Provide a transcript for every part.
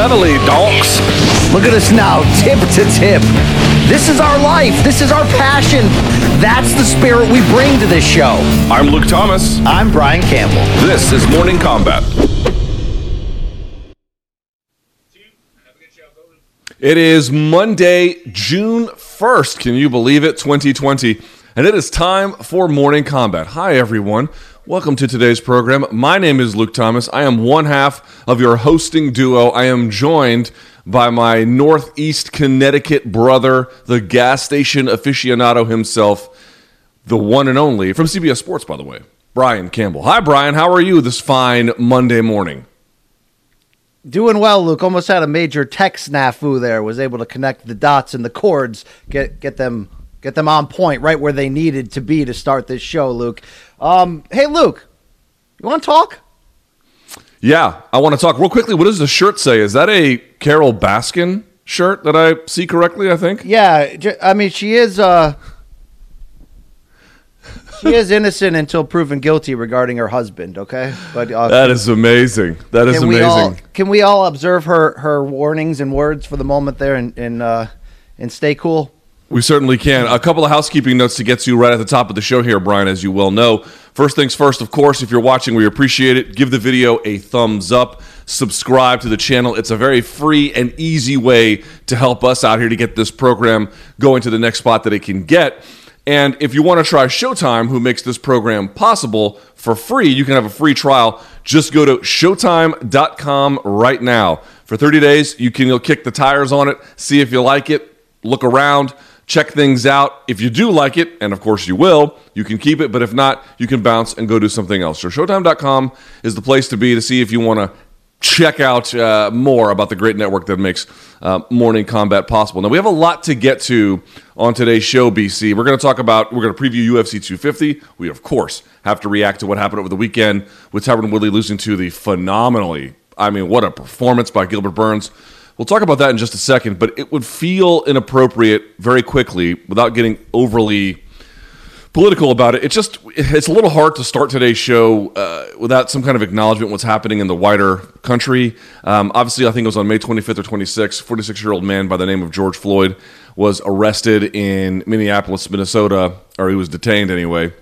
Reveille, donks. Look at us now, tip to tip. This is our life. This is our passion. That's the spirit we bring to this show. I'm Luke Thomas. I'm Brian Campbell. This is Morning Combat. It is Monday, June 1st. Can you believe it? 2020. And it is time for Morning Combat. Hi, everyone. Welcome to today's program. My name is Luke Thomas. I am one half of your hosting duo. I am joined by my Northeast Connecticut brother, the gas station aficionado himself, the one and only, from CBS Sports, by the way, Brian Campbell. Hi, Brian. How are you this fine Monday morning? Doing well, Luke. Almost had a major tech snafu there. Was able to connect the dots and the cords, get them on point right where they needed to be to start this show, Luke. Hey, Luke, you want to talk? Yeah, I want to talk real quickly. What does the shirt say? Is that a Carole Baskin shirt that I see correctly, I think? Yeah, I mean, she is innocent until proven guilty regarding her husband, okay? But that is amazing. That is amazing. Can we all observe her warnings and words for the moment there and stay cool? We certainly can. A couple of housekeeping notes to get to right at the top of the show here, Brian, as you well know. First things first, of course, if you're watching, we appreciate it. Give the video a thumbs up. Subscribe to the channel. It's a very free and easy way to help us out here to get this program going to the next spot that it can get. And if you want to try Showtime, who makes this program possible, for free, you can have a free trial. Just go to Showtime.com right now. For 30 days, you can go kick the tires on it, see if you like it, look around. Check things out. If you do like it, and of course you will, you can keep it. But if not, you can bounce and go do something else. So Showtime.com is the place to be to see if you want to check out more about the great network that makes Morning Combat possible. Now, we have a lot to get to on today's show, BC. We're going to preview UFC 250. We, of course, have to react to what happened over the weekend with Tyron Woodley losing to the phenomenally, I mean, what a performance by Gilbert Burns. We'll talk about that in just a second, but it would feel inappropriate very quickly without getting overly political about it. It's a little hard to start today's show without some kind of acknowledgement of what's happening in the wider country. Obviously, I think it was on May 25th or 26th, 46-year-old man by the name of George Floyd was arrested in Minneapolis, Minnesota, or he was detained anyway,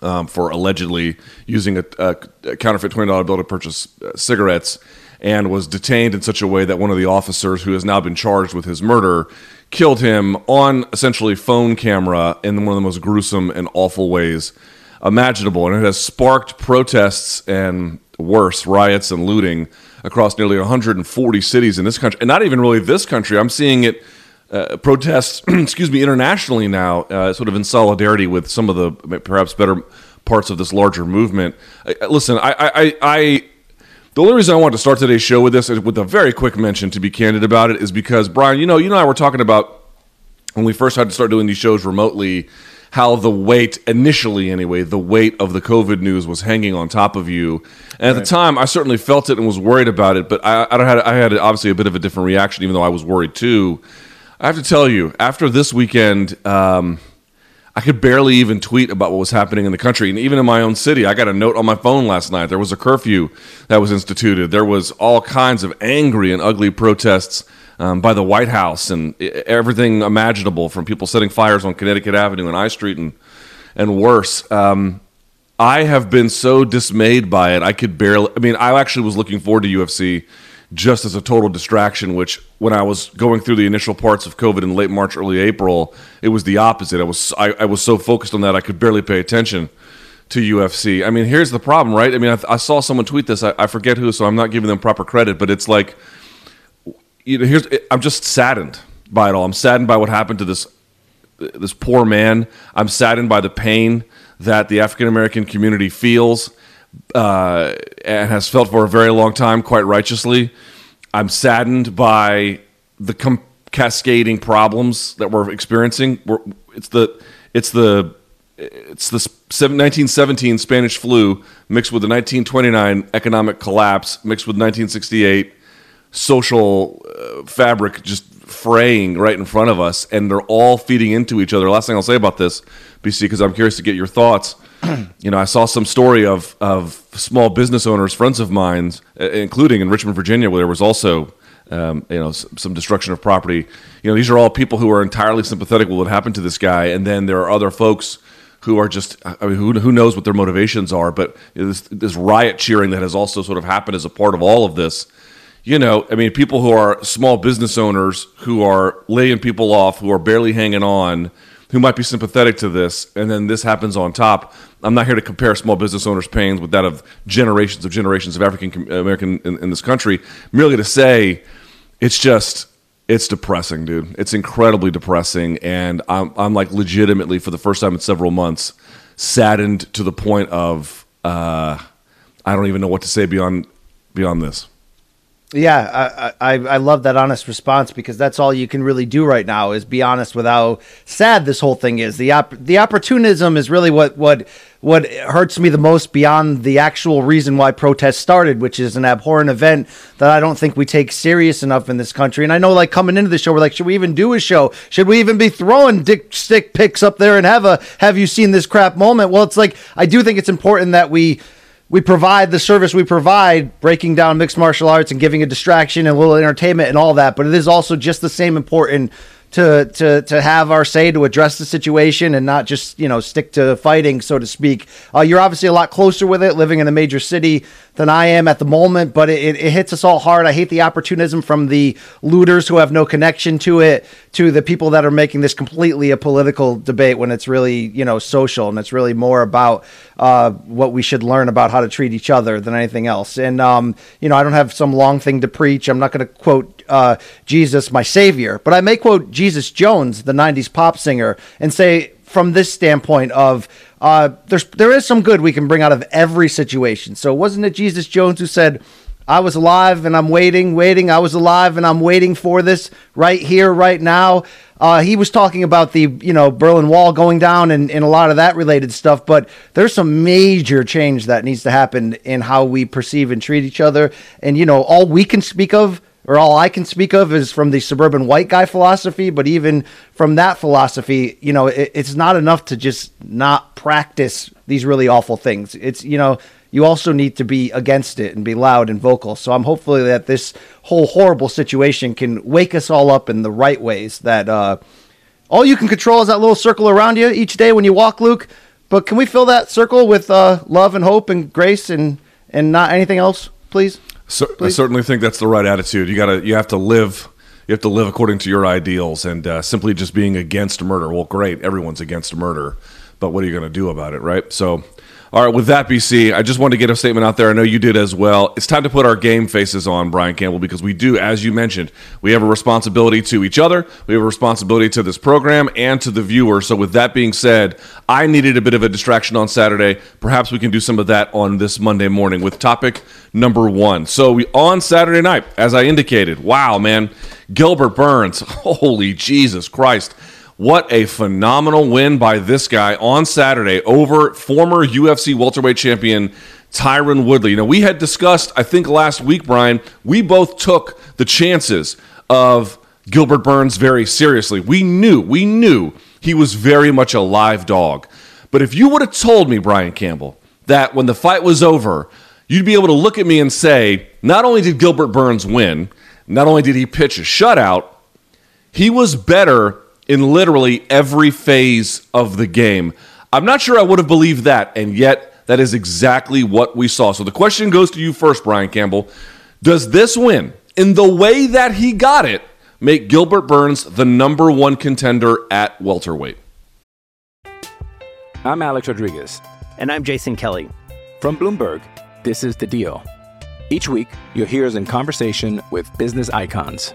for allegedly using a counterfeit $20 bill to purchase cigarettes, and was detained in such a way that one of the officers who has now been charged with his murder killed him on essentially phone camera in one of the most gruesome and awful ways imaginable. And it has sparked protests and worse, riots and looting across nearly 140 cities in this country. And not even really this country. I'm seeing it protests, internationally now, sort of in solidarity with some of the perhaps better parts of this larger movement. The only reason I wanted to start today's show with this, with a very quick mention, to be candid about it, is because, Brian, you and I were talking about, when we first had to start doing these shows remotely, how the weight, initially anyway, the weight of the COVID news was hanging on top of you. And At the time, I certainly felt it and was worried about it, but I had obviously a bit of a different reaction, even though I was worried too. I have to tell you, after this weekend, I could barely even tweet about what was happening in the country. And even in my own city, I got a note on my phone last night. There was a curfew that was instituted. There was all kinds of angry and ugly protests by the White House and everything imaginable, from people setting fires on Connecticut Avenue and I Street and worse. I have been so dismayed by it. I actually was looking forward to UFC just as a total distraction, which when I was going through the initial parts of COVID in late March, early April, it was the opposite. I was so focused on that I could barely pay attention to UFC. I mean, here's the problem, right? I mean, I saw someone tweet this. I forget who, so I'm not giving them proper credit, but it's like, I'm just saddened by it all. I'm saddened by what happened to this poor man. I'm saddened by the pain that the African American community feels and has felt for a very long time, quite righteously. I'm saddened by the cascading problems that we're experiencing. It's the 1917 Spanish flu mixed with the 1929 economic collapse mixed with 1968 social fabric just fraying right in front of us, and they're all feeding into each other. Last thing I'll say about this, BC, because I'm curious to get your thoughts. You know, I saw some story of small business owners, friends of mine, including in Richmond, Virginia, where there was also some destruction of property. You know, these are all people who are entirely sympathetic with what happened to this guy, and then there are other folks who are just, I mean, who knows what their motivations are, but this riot cheering that has also sort of happened as a part of all of this. You know, I mean, people who are small business owners, who are laying people off, who are barely hanging on, who might be sympathetic to this, and then this happens on top. I'm not here to compare small business owners' pains with that of generations of African American in this country, merely to say it's depressing, dude. It's incredibly depressing, and I'm like legitimately, for the first time in several months, saddened to the point of I don't even know what to say beyond this. Yeah, I love that honest response, because that's all you can really do right now is be honest with how sad this whole thing is. The opportunism is really what hurts me the most, beyond the actual reason why protests started, which is an abhorrent event that I don't think we take serious enough in this country. And I know, like, coming into the show, we're like, should we even do a show? Should we even be throwing stick picks up there and have a "have you seen this crap" moment? Well, it's like, I do think it's important that we provide the service we provide, breaking down mixed martial arts and giving a distraction and a little entertainment and all that. But it is also just the same important to have our say, to address the situation and not just, you know, stick to fighting, so to speak. You're obviously a lot closer with it, living in a major city, than I am at the moment, but it hits us all hard. I hate the opportunism from the looters who have no connection to it, to the people that are making this completely a political debate when it's really, you know, social, and it's really more about what we should learn about how to treat each other than anything else. And, you know, I don't have some long thing to preach. I'm not going to quote Jesus, my savior, but I may quote Jesus Jones, the 90s pop singer, and say from this standpoint of there is some good we can bring out of every situation. So wasn't it Jesus Jones who said, I was alive and I'm waiting. I was alive and I'm waiting for this right here, right now. He was talking about the, you know, Berlin Wall going down and a lot of that related stuff, but there's some major change that needs to happen in how we perceive and treat each other. And, you know, all I can speak of is from the suburban white guy philosophy, but even from that philosophy, you know, it's not enough to just not practice these really awful things. It's, you know, you also need to be against it and be loud and vocal. So I'm hopefully that this whole horrible situation can wake us all up in the right ways, that all you can control is that little circle around you each day when you walk, Luke. But can we fill that circle with love and hope and grace and not anything else, please? So, I certainly think that's the right attitude. You have to live according to your ideals, and simply just being against murder. Well, great, everyone's against murder, but what are you going to do about it, right? So, all right, with that, BC, I just wanted to get a statement out there. I know you did as well. It's time to put our game faces on, Brian Campbell, because we do, as you mentioned, we have a responsibility to each other. We have a responsibility to this program and to the viewer. So with that being said, I needed a bit of a distraction on Saturday. Perhaps we can do some of that on this Monday morning with topic number one. So on Saturday night, as I indicated, wow, man, Gilbert Burns, holy Jesus Christ. What a phenomenal win by this guy on Saturday over former UFC welterweight champion Tyron Woodley. Now, we had discussed, I think last week, Brian, we both took the chances of Gilbert Burns very seriously. We knew he was very much a live dog. But if you would have told me, Brian Campbell, that when the fight was over, you'd be able to look at me and say, not only did Gilbert Burns win, not only did he pitch a shutout, he was better in literally every phase of the game. I'm not sure I would have believed that, and yet that is exactly what we saw. So the question goes to you first, Brian Campbell. Does this win, in the way that he got it, make Gilbert Burns the number one contender at welterweight? I'm Alex Rodriguez. And I'm Jason Kelly. From Bloomberg, this is The Deal. Each week, you'll hear us in conversation with business icons.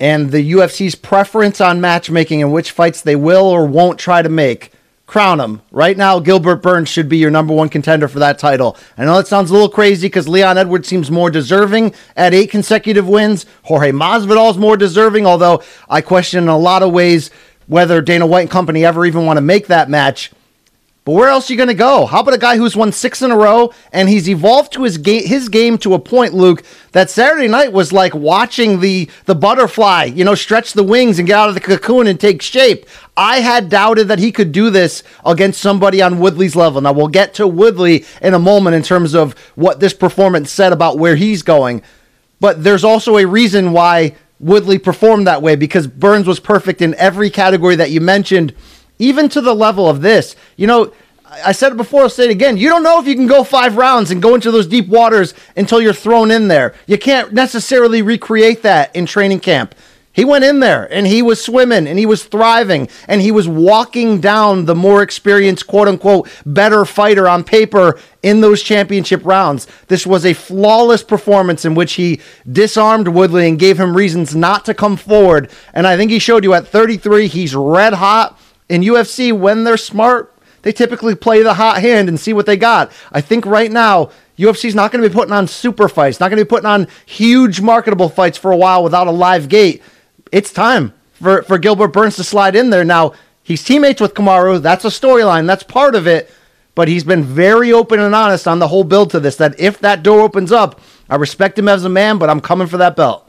and the UFC's preference on matchmaking and which fights they will or won't try to make, crown him. Right now, Gilbert Burns should be your number one contender for that title. I know that sounds a little crazy because Leon Edwards seems more deserving at 8 consecutive wins. Jorge Masvidal is more deserving, although I question in a lot of ways whether Dana White and company ever even want to make that match. But where else are you going to go? How about a guy who's won 6 in a row and he's evolved to his game to a point, Luke, that Saturday night was like watching the butterfly, you know, stretch the wings and get out of the cocoon and take shape. I had doubted that he could do this against somebody on Woodley's level. Now, we'll get to Woodley in a moment in terms of what this performance said about where he's going. But there's also a reason why Woodley performed that way, because Burns was perfect in every category that you mentioned. Even to the level of this, you know, I said it before, I'll say it again. You don't know if you can go 5 rounds and go into those deep waters until you're thrown in there. You can't necessarily recreate that in training camp. He went in there and he was swimming and he was thriving and he was walking down the more experienced, quote unquote, better fighter on paper in those championship rounds. This was a flawless performance in which he disarmed Woodley and gave him reasons not to come forward. And I think he showed you at 33, he's red hot. In UFC, when they're smart, they typically play the hot hand and see what they got. I think right now, UFC's not going to be putting on super fights, not going to be putting on huge marketable fights for a while without a live gate. It's time for Gilbert Burns to slide in there. Now, he's teammates with Kamaru. That's a storyline. That's part of it. But he's been very open and honest on the whole build to this, that if that door opens up, I respect him as a man, but I'm coming for that belt.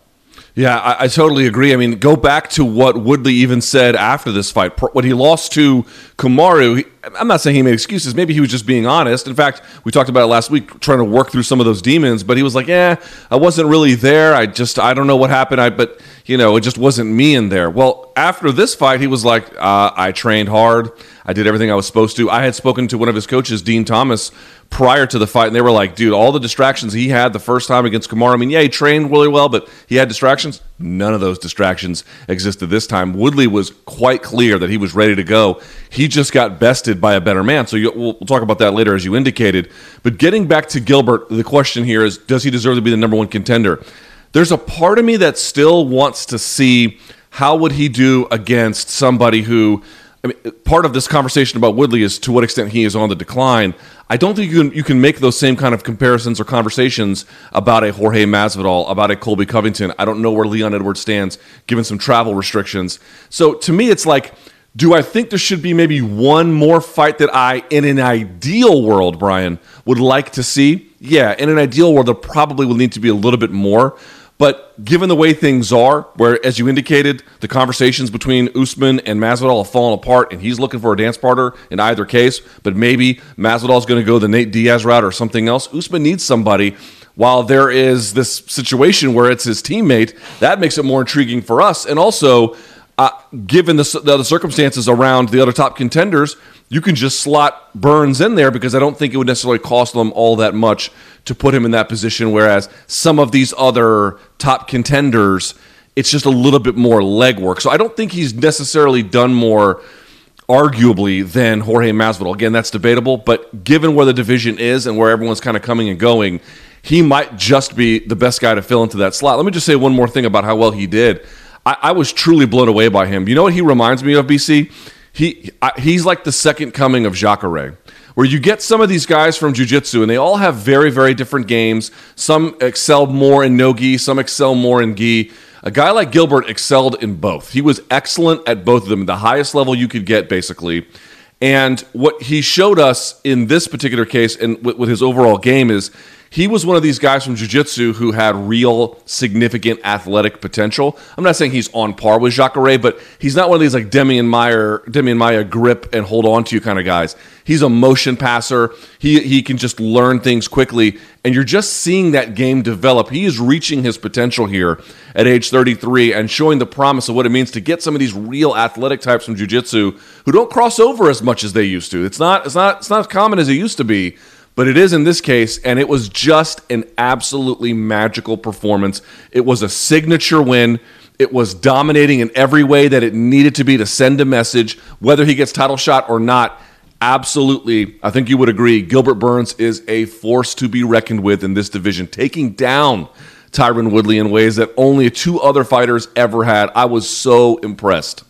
Yeah, I totally agree. I mean, go back to what Woodley even said after this fight. When he lost to Kamaru, I'm not saying he made excuses. Maybe he was just being honest. In fact, we talked about it last week, trying to work through some of those demons. But he was like, yeah, I wasn't really there. I don't know what happened. But, you know, it just wasn't me in there. Well, after this fight, he was like, I trained hard. I did everything I was supposed to. I had spoken to one of his coaches, Dean Thomas, prior to the fight, and they were like, dude, all the distractions he had the first time against Kamaru, I mean, yeah, he trained really well, but he had distractions. None of those distractions existed this time. Woodley was quite clear that he was ready to go. He just got bested by a better man. So we'll talk about that later, as you indicated. But getting back to Gilbert, the question here is, does he deserve to be the number one contender? There's a part of me that still wants to see how would he do against somebody who, I mean, part of this conversation about Woodley is to what extent he is on the decline. I don't think you can make those same kind of comparisons or conversations about a Jorge Masvidal, about a Colby Covington. I don't know where Leon Edwards stands, given some travel restrictions. So to me, it's like, do I think there should be maybe one more fight that I, in an ideal world, Brian, would like to see? Yeah, in an ideal world, there probably will need to be a little bit more. But given the way things are, where, as you indicated, the conversations between Usman and Masvidal have fallen apart, and he's looking for a dance partner in either case, but maybe Masvidal's going to go the Nate Diaz route or something else. Usman needs somebody. While there is this situation where it's his teammate, that makes it more intriguing for us. And also, given the other circumstances around the other top contenders, you can just slot Burns in there, because I don't think it would necessarily cost them all that much to put him in that position, whereas some of these other top contenders, it's just a little bit more legwork. So I don't think he's necessarily done more, arguably, than Jorge Masvidal. Again, that's debatable, but given where the division is and where everyone's kind of coming and going, he might just be the best guy to fill into that slot. Let me just say one more thing about how well he did. I was truly blown away by him. You know what he reminds me of, BC? He's like the second coming of Jacare, where you get some of these guys from jiu-jitsu, and they all have very, very different games. Some excel more in no-gi, some excel more in gi. A guy like Gilbert excelled in both. He was excellent at both of them, the highest level you could get, basically. And what he showed us in this particular case and with his overall game is He was one of these guys from jiu-jitsu who had real significant athletic potential. I'm not saying he's on par with Jacare, but he's not one of these like Demian Maia grip and hold on to you kind of guys. He's a motion passer. He can just learn things quickly, and you're just seeing that game develop. He is reaching his potential here at age 33 and showing the promise of what it means to get some of these real athletic types from jiu-jitsu who don't cross over as much as they used to. It's not as common as it used to be. But it is in this case, and it was just an absolutely magical performance. It was a signature win. It was dominating in every way that it needed to be to send a message, whether he gets title shot or not. Absolutely, I think you would agree, Gilbert Burns is a force to be reckoned with in this division, taking down Tyron Woodley in ways that only two other fighters ever had. I was so impressed.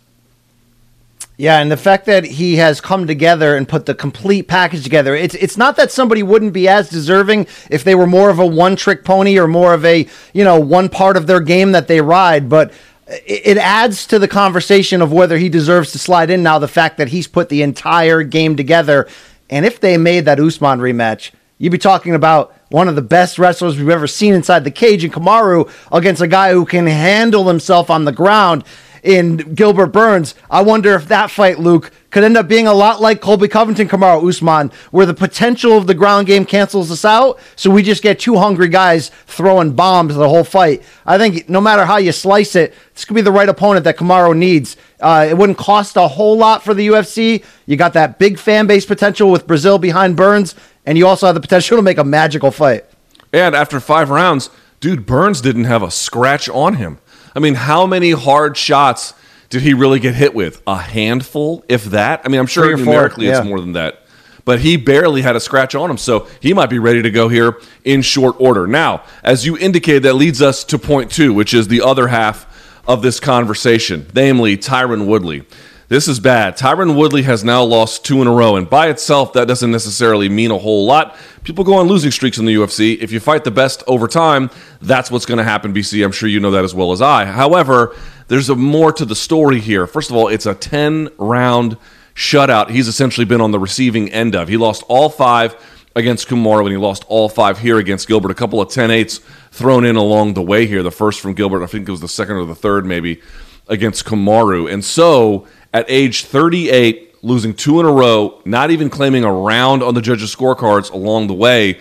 Yeah, and the fact that he has come together and put the complete package together, it's not that somebody wouldn't be as deserving if they were more of a one-trick pony or more of a, one part of their game that they ride, but it adds to the conversation of whether he deserves to slide in now, the fact that he's put the entire game together. And if they made that Usman rematch, you'd be talking about one of the best wrestlers we've ever seen inside the cage in Kamaru against a guy who can handle himself on the ground in Gilbert Burns. I wonder if that fight, Luke, could end up being a lot like Colby Covington, Kamaru Usman, where the potential of the ground game cancels us out, so we just get two hungry guys throwing bombs the whole fight. I think no matter how you slice it, this could be the right opponent that Kamaru needs. It wouldn't cost a whole lot for the UFC. You got that big fan base potential with Brazil behind Burns, and you also have the potential to make a magical fight. And after 5 rounds, dude, Burns didn't have a scratch on him. I mean, how many hard shots did he really get hit with? A handful, if that? I mean, I'm sure numerically it's more than that. But he barely had a scratch on him, so he might be ready to go here in short order. Now, as you indicated, that leads us to point 2, which is the other half of this conversation, namely Tyron Woodley. This is bad. Tyron Woodley has now lost 2 in a row, and by itself, that doesn't necessarily mean a whole lot. People go on losing streaks in the UFC. If you fight the best over time, that's what's going to happen, BC. I'm sure you know that as well as I. However, there's more to the story here. First of all, it's a 10-round shutout he's essentially been on the receiving end of. He lost all 5 against Kamaru, and he lost all 5 here against Gilbert. A couple of 10-8s thrown in along the way here. The first from Gilbert, I think it was the second or the third maybe, against Kamaru. And so at age 38, losing 2 in a row, not even claiming a round on the judges' scorecards along the way,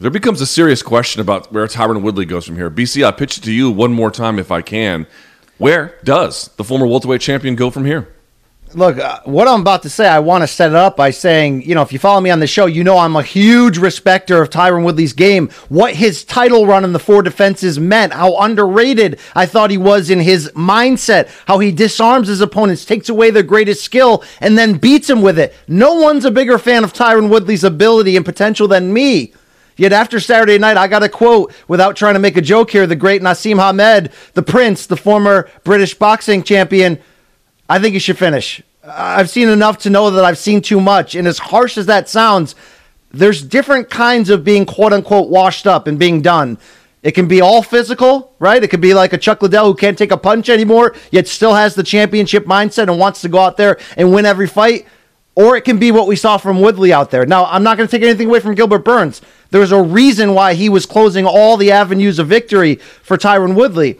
there becomes a serious question about where Tyron Woodley goes from here. BC, I pitch it to you one more time if I can. Where does the former welterweight champion go from here? Look, what I'm about to say, I want to set it up by saying, if you follow me on the show, I'm a huge respecter of Tyron Woodley's game, what his title run in the 4 defenses meant, how underrated I thought he was in his mindset, how he disarms his opponents, takes away their greatest skill, and then beats him with it. No one's a bigger fan of Tyron Woodley's ability and potential than me. Yet after Saturday night, I got a quote, without trying to make a joke here, the great Nassim Hamed, the Prince, the former British boxing champion, I think you should finish. I've seen enough to know that I've seen too much. And as harsh as that sounds, there's different kinds of being quote unquote washed up and being done. It can be all physical, right? It could be like a Chuck Liddell who can't take a punch anymore, yet still has the championship mindset and wants to go out there and win every fight. Or it can be what we saw from Woodley out there. Now, I'm not going to take anything away from Gilbert Burns. There's a reason why he was closing all the avenues of victory for Tyron Woodley.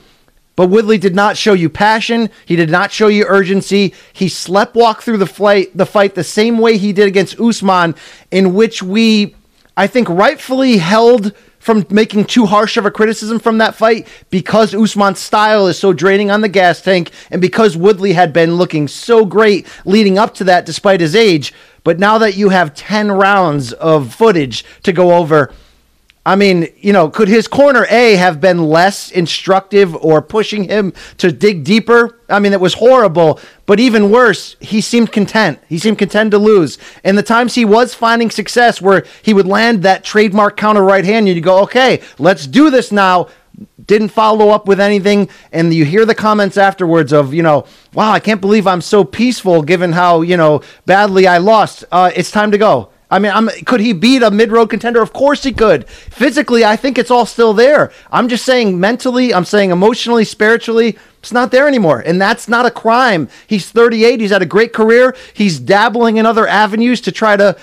But Woodley did not show you passion. He did not show you urgency. He sleptwalked through the fight the same way he did against Usman, in which we, I think, rightfully held from making too harsh of a criticism from that fight because Usman's style is so draining on the gas tank and because Woodley had been looking so great leading up to that despite his age. But now that you have 10 rounds of footage to go over, I mean, could his corner A have been less instructive or pushing him to dig deeper? I mean, it was horrible, but even worse, he seemed content. He seemed content to lose. And the times he was finding success where he would land that trademark counter right hand, and you go, okay, let's do this now. Didn't follow up with anything. And you hear the comments afterwards of, wow, I can't believe I'm so peaceful given how, badly I lost. It's time to go. I mean, could he beat a mid-road contender? Of course he could. Physically, I think it's all still there. I'm just saying mentally, I'm saying emotionally, spiritually, it's not there anymore. And that's not a crime. He's 38. He's had a great career. He's dabbling in other avenues to try to,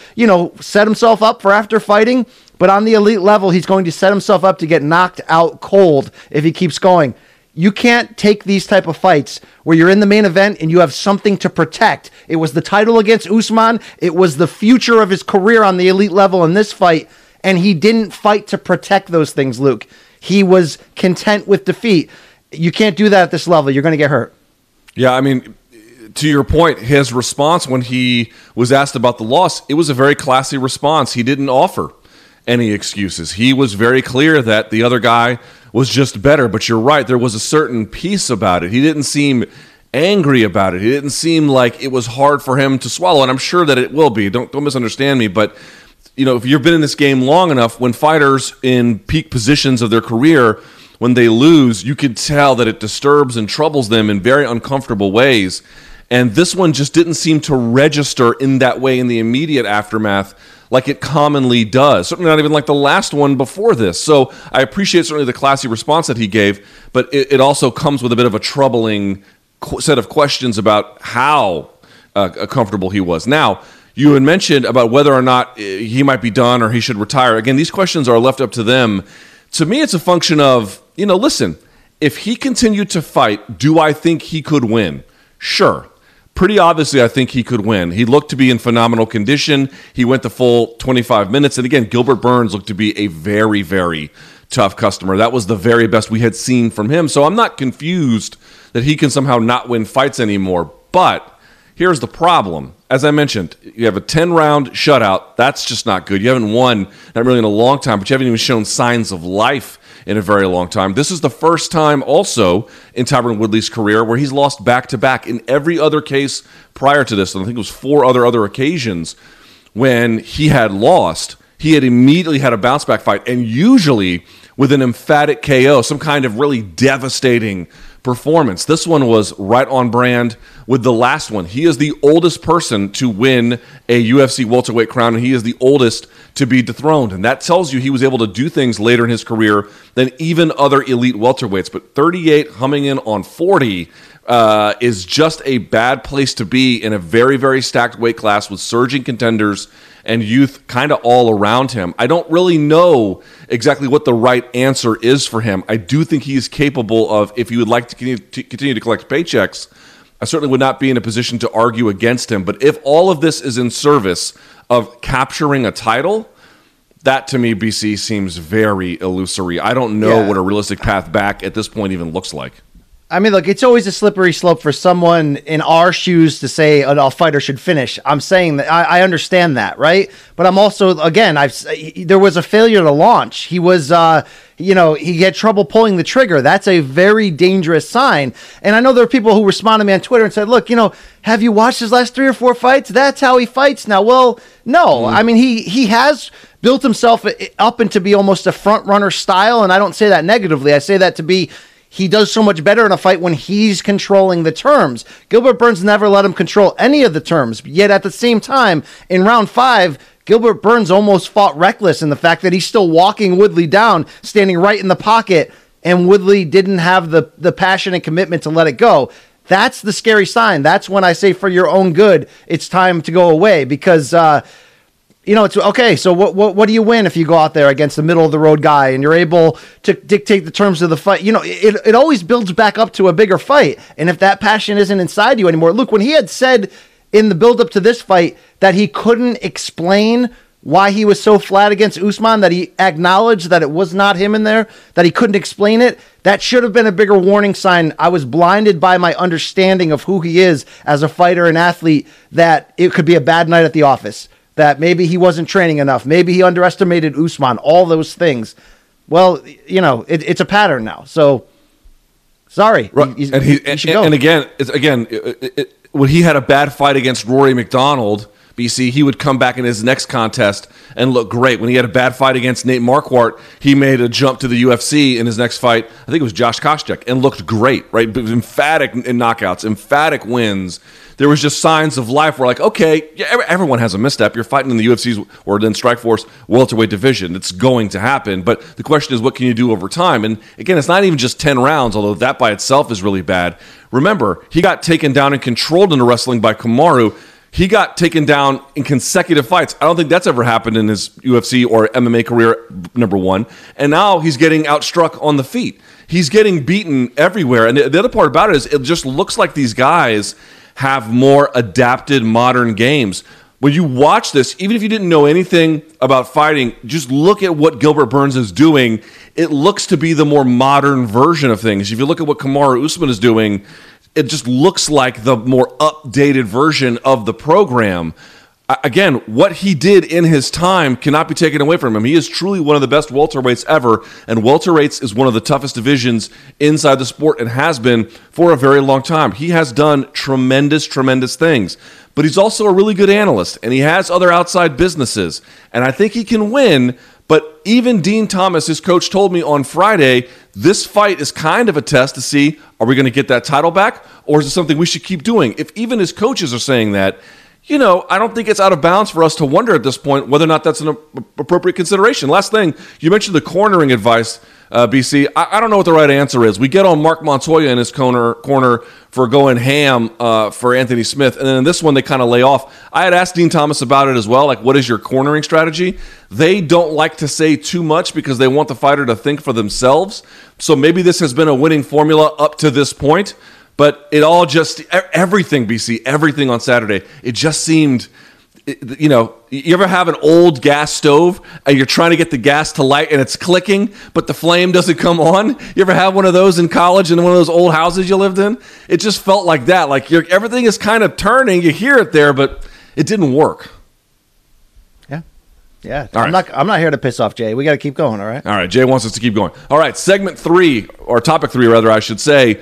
set himself up for after fighting. But on the elite level, he's going to set himself up to get knocked out cold if he keeps going. You can't take these type of fights where you're in the main event and you have something to protect. It was the title against Usman. It was the future of his career on the elite level in this fight. And he didn't fight to protect those things, Luke. He was content with defeat. You can't do that at this level. You're going to get hurt. Yeah, I mean, to your point, his response when he was asked about the loss, it was a very classy response. He didn't offer any excuses. He was very clear that the other guy was just better, but you're right, there was a certain peace about it. He didn't seem angry about it. He didn't seem like it was hard for him to swallow, and I'm sure that it will be. Don't misunderstand me, but you know, if you've been in this game long enough, when fighters in peak positions of their career, when they lose, you could tell that it disturbs and troubles them in very uncomfortable ways, and this one just didn't seem to register in that way in the immediate aftermath like it commonly does. Certainly not even like the last one before this. So I appreciate certainly the classy response that he gave, but it also comes with a bit of a troubling set of questions about how comfortable he was. Now, you had mentioned about whether or not he might be done or he should retire. Again, these questions are left up to them. To me, it's a function of, you know, listen, if he continued to fight, do I think he could win? Sure. Pretty obviously, I think he could win. He looked to be in phenomenal condition. He went the full 25 minutes. And again, Gilbert Burns looked to be a very, very tough customer. That was the very best we had seen from him. So I'm not confused that he can somehow not win fights anymore. But here's the problem. As I mentioned, you have a 10-round shutout. That's just not good. You haven't won, not really in a long time, but you haven't even shown signs of life in a very long time. This is the first time also in Tyron Woodley's career where he's lost back-to-back. In every other case prior to this, and I think it was four other occasions when he had lost, he had immediately had a bounce-back fight, and usually with an emphatic KO, some kind of really devastating performance. This one was right on brand with the last one. He is the oldest person to win a UFC welterweight crown, and he is the oldest to be dethroned. And that tells you he was able to do things later in his career than even other elite welterweights. But 38 humming in on 40 is just a bad place to be in a very, very stacked weight class with surging contenders and youth kind of all around him. I don't really know exactly what the right answer is for him. I do think he is capable of, if he would like to continue to collect paychecks, I certainly would not be in a position to argue against him. But if all of this is in service of capturing a title, that to me, BC, seems very illusory. I don't know what a realistic path back at this point even looks like. I mean, look, it's always a slippery slope for someone in our shoes to say a fighter should finish. I'm saying that I understand that, right? But I'm also, again, there was a failure to launch. He was, he had trouble pulling the trigger. That's a very dangerous sign. And I know there are people who responded to me on Twitter and said, look, have you watched his last 3 or 4 fights? That's how he fights now. Well, no. I mean, he has built himself up into be almost a front runner style. And I don't say that negatively. I say that to be, he does so much better in a fight when he's controlling the terms. Gilbert Burns never let him control any of the terms. Yet at the same time, in round 5, Gilbert Burns almost fought reckless in the fact that he's still walking Woodley down, standing right in the pocket, and Woodley didn't have the passion and commitment to let it go. That's the scary sign. That's when I say, for your own good, it's time to go away, because it's okay. So what do you win if you go out there against the middle of the road guy and you're able to dictate the terms of the fight? It always builds back up to a bigger fight. And if that passion isn't inside you anymore, Luke, when he had said in the build up to this fight that he couldn't explain why he was so flat against Usman, that he acknowledged that it was not him in there, that he couldn't explain it, that should have been a bigger warning sign. I was blinded by my understanding of who he is as a fighter and athlete, that it could be a bad night at the office. That maybe he wasn't training enough. Maybe he underestimated Usman. All those things. Well, it's a pattern now. So, sorry. Right. He should go. And again, when he had a bad fight against Rory McDonald, BC, he would come back in his next contest and look great. When he had a bad fight against Nate Marquardt, he made a jump to the UFC in his next fight. I think it was Josh Koscheck, and looked great. Right, emphatic knockouts, emphatic wins. There was just signs of life. We're like, okay, everyone has a misstep. You're fighting in the UFC's or then Strikeforce welterweight division. It's going to happen. But the question is, what can you do over time? And again, it's not even just 10 rounds, although that by itself is really bad. Remember, he got taken down and controlled in the wrestling by Kamaru. He got taken down in consecutive fights. I don't think that's ever happened in his UFC or MMA career, number one. And now he's getting outstruck on the feet. He's getting beaten everywhere. And the other part about it is it just looks like these guys have more adapted modern games. When you watch this, even if you didn't know anything about fighting, just look at what Gilbert Burns is doing. It looks to be the more modern version of things. If you look at what Kamaru Usman is doing, it just looks like the more updated version of the program. Again, what he did in his time cannot be taken away from him. He is truly one of the best welterweights ever, and welterweights is one of the toughest divisions inside the sport and has been for a very long time. He has done tremendous, tremendous things, but he's also a really good analyst, and he has other outside businesses, and I think he can win. But even Dean Thomas, his coach, told me on Friday, this fight is kind of a test to see, are we going to get that title back, or is it something we should keep doing? If even his coaches are saying that, you know, I don't think it's out of bounds for us to wonder at this point whether or not that's an appropriate consideration. Last thing, you mentioned the cornering advice, BC. I don't know what the right answer is. We get on Mark Montoya in his corner for going ham for Anthony Smith, and then in this one they kind of lay off. I had asked Dean Thomas about it as well, like, what is your cornering strategy? They don't like to say too much because they want the fighter to think for themselves. So maybe this has been a winning formula up to this point, but it all just, everything, BC, everything on Saturday, it just seemed... You know, you ever have an old gas stove and you're trying to get the gas to light and it's clicking, but the flame doesn't come on? You ever have one of those in college in one of those old houses you lived in? It just felt like that. Like everything is kind of turning. You hear it there, but it didn't work. Yeah. All right. I'm not here to piss off Jay. We got to keep going, all right? All right. Jay wants us to keep going. All right. Segment three, or topic three, rather, I should say.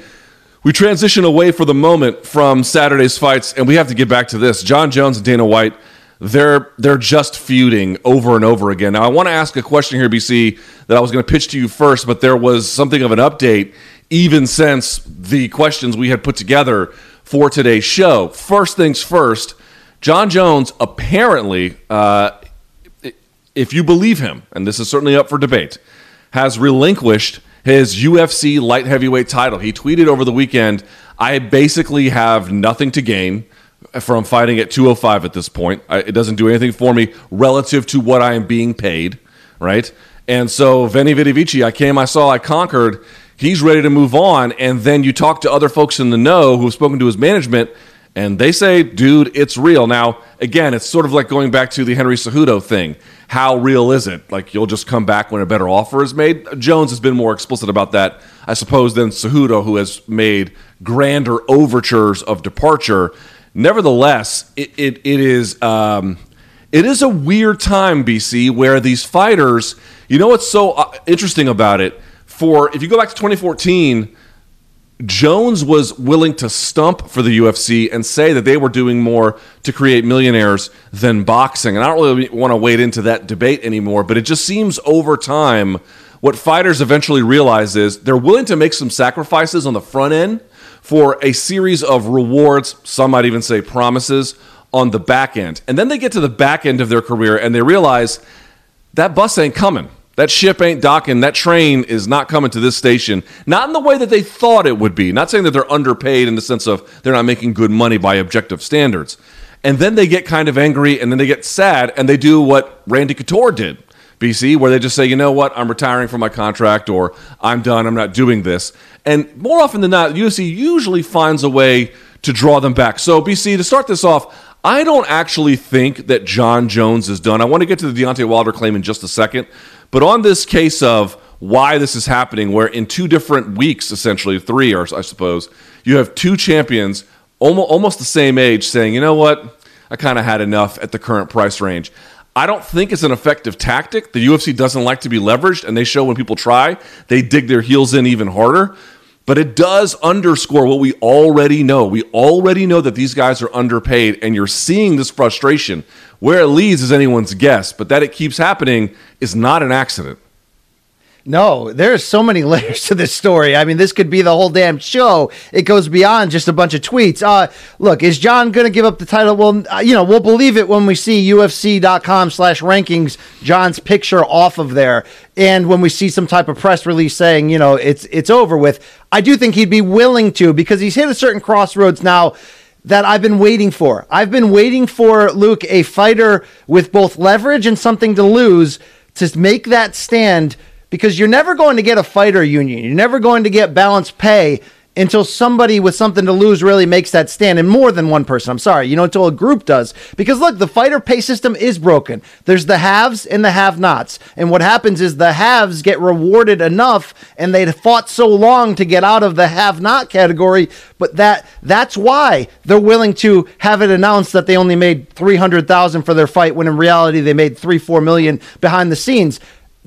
We transition away for the moment from Saturday's fights, and we have to get back to this. Jon Jones and Dana White, they're just feuding over and over again. Now, I want to ask a question here, BC, that I was going to pitch to you first, but there was something of an update even since the questions we had put together for today's show. First things first, Jon Jones apparently, if you believe him, and this is certainly up for debate, has relinquished his UFC light heavyweight title. He tweeted over the weekend, I basically have nothing to gain from fighting at 205 at this point. It doesn't do anything for me relative to what I am being paid, right? And so Veni Vidi Vici, I came, I saw, I conquered. He's ready to move on. And then you talk to other folks in the know who've spoken to his management, and they say, dude, it's real. Now, again, it's sort of like going back to the Henry Cejudo thing. How real is it? Like, you'll just come back when a better offer is made? Jones has been more explicit about that, I suppose, than Cejudo, who has made grander overtures of departure. Nevertheless, it is a weird time, BC, where these fighters, you know what's so interesting about it? For if you go back to 2014, Jones was willing to stump for the UFC and say that they were doing more to create millionaires than boxing. And I don't really want to wade into that debate anymore, but it just seems over time what fighters eventually realize is they're willing to make some sacrifices on the front end for a series of rewards, some might even say promises, on the back end. And then they get to the back end of their career and they realize that bus ain't coming. That ship ain't docking. That train is not coming to this station. Not in the way that they thought it would be. Not saying that they're underpaid in the sense of they're not making good money by objective standards. And then they get kind of angry, and then they get sad, and they do what Randy Couture did, BC, where they just say, you know what, I'm retiring from my contract, or I'm done, I'm not doing this. And more often than not, UFC usually finds a way to draw them back. So, BC, to start this off, I don't actually think that Jon Jones is done. I want to get to the Deontay Wilder claim in just a second. But on this case of why this is happening, where in two different weeks, essentially, three, or I suppose, you have two champions almost the same age saying, you know what, I kind of had enough at the current price range. I don't think it's an effective tactic. The UFC doesn't like to be leveraged, and they show when people try, they dig their heels in even harder. But it does underscore what we already know. We already know that these guys are underpaid, and you're seeing this frustration. Where it leads is anyone's guess, but that it keeps happening is not an accident. No, there are so many layers to this story. I mean, this could be the whole damn show. It goes beyond just a bunch of tweets. Look, is Jon going to give up the title? Well, we'll believe it when we see UFC.com/rankings, Jon's picture off of there. And when we see some type of press release saying, it's over with, I do think he'd be willing to, because he's hit a certain crossroads now that I've been waiting for. I've been waiting for, Luke, a fighter with both leverage and something to lose to make that stand, because you're never going to get a fighter union. You're never going to get balanced pay until somebody with something to lose really makes that stand, and more than one person, I'm sorry, until a group does. Because look, the fighter pay system is broken. There's the haves and the have-nots. And what happens is the haves get rewarded enough, and they'd fought so long to get out of the have-not category, but that's why they're willing to have it announced that they only made $300,000 for their fight, when in reality they made $3-4 million behind the scenes.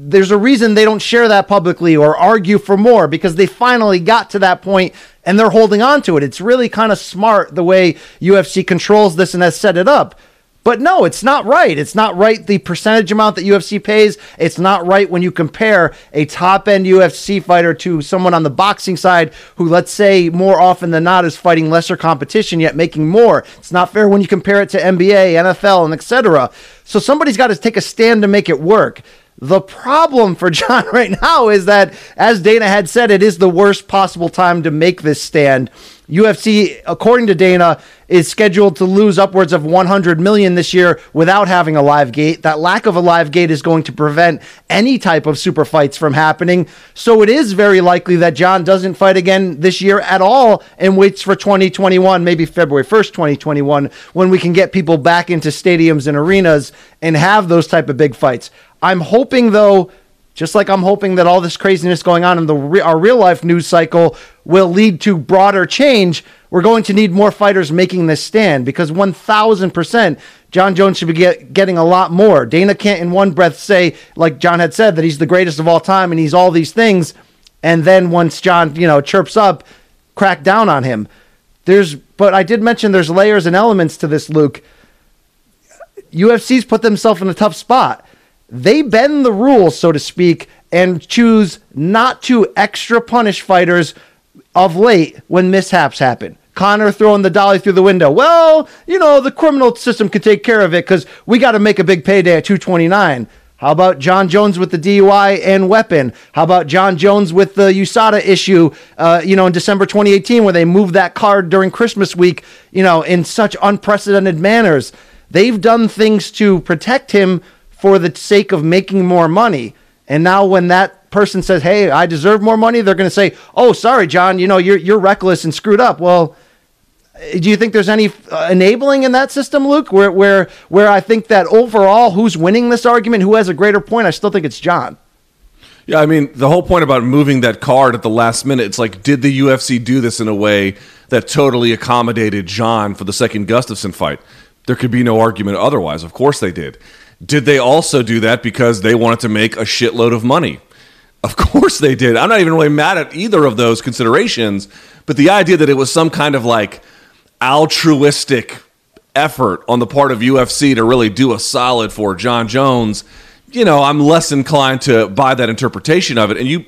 There's a reason they don't share that publicly or argue for more, because they finally got to that point and they're holding on to it. It's really kind of smart the way UFC controls this and has set it up. But no, it's not right. It's not right, the percentage amount that UFC pays. It's not right when you compare a top-end UFC fighter to someone on the boxing side who, let's say, more often than not is fighting lesser competition yet making more. It's not fair when you compare it to NBA, NFL, and etc. So somebody's got to take a stand to make it work. The problem for Jon right now is that, as Dana had said, it is the worst possible time to make this stand. UFC, according to Dana, is scheduled to lose upwards of $100 million this year without having a live gate. That lack of a live gate is going to prevent any type of super fights from happening. So it is very likely that Jon doesn't fight again this year at all and waits for 2021, maybe February 1st, 2021, when we can get people back into stadiums and arenas and have those type of big fights. I'm hoping, though, just like I'm hoping that all this craziness going on in our real-life news cycle will lead to broader change, we're going to need more fighters making this stand, because 1,000%, Jon Jones should be getting a lot more. Dana can't in one breath say, like Jon had said, that he's the greatest of all time and he's all these things, and then once Jon, chirps up, crack down on him. But I did mention there's layers and elements to this, Luke. UFC's put themselves in a tough spot. They bend the rules, so to speak, and choose not to extra punish fighters of late when mishaps happen. Conor throwing the dolly through the window. Well, the criminal system could take care of it because we got to make a big payday at 229. How about Jon Jones with the DUI and weapon? How about Jon Jones with the USADA issue, in December 2018, where they moved that card during Christmas week, in such unprecedented manners? They've done things to protect him for the sake of making more money. And now when that person says, hey, I deserve more money, they're going to say, oh, sorry, Jon, you're reckless and screwed up. Well, do you think there's any enabling in that system, Luke, where I think that overall who's winning this argument, who has a greater point? I still think it's Jon. Yeah, I mean, the whole point about moving that card at the last minute, it's like, did the UFC do this in a way that totally accommodated Jon for the second Gustafson fight? There could be no argument otherwise. Of course they did. Did they also do that because they wanted to make a shitload of money? Of course they did. I'm not even really mad at either of those considerations, but the idea that it was some kind of like altruistic effort on the part of UFC to really do a solid for Jon Jones, I'm less inclined to buy that interpretation of it. And you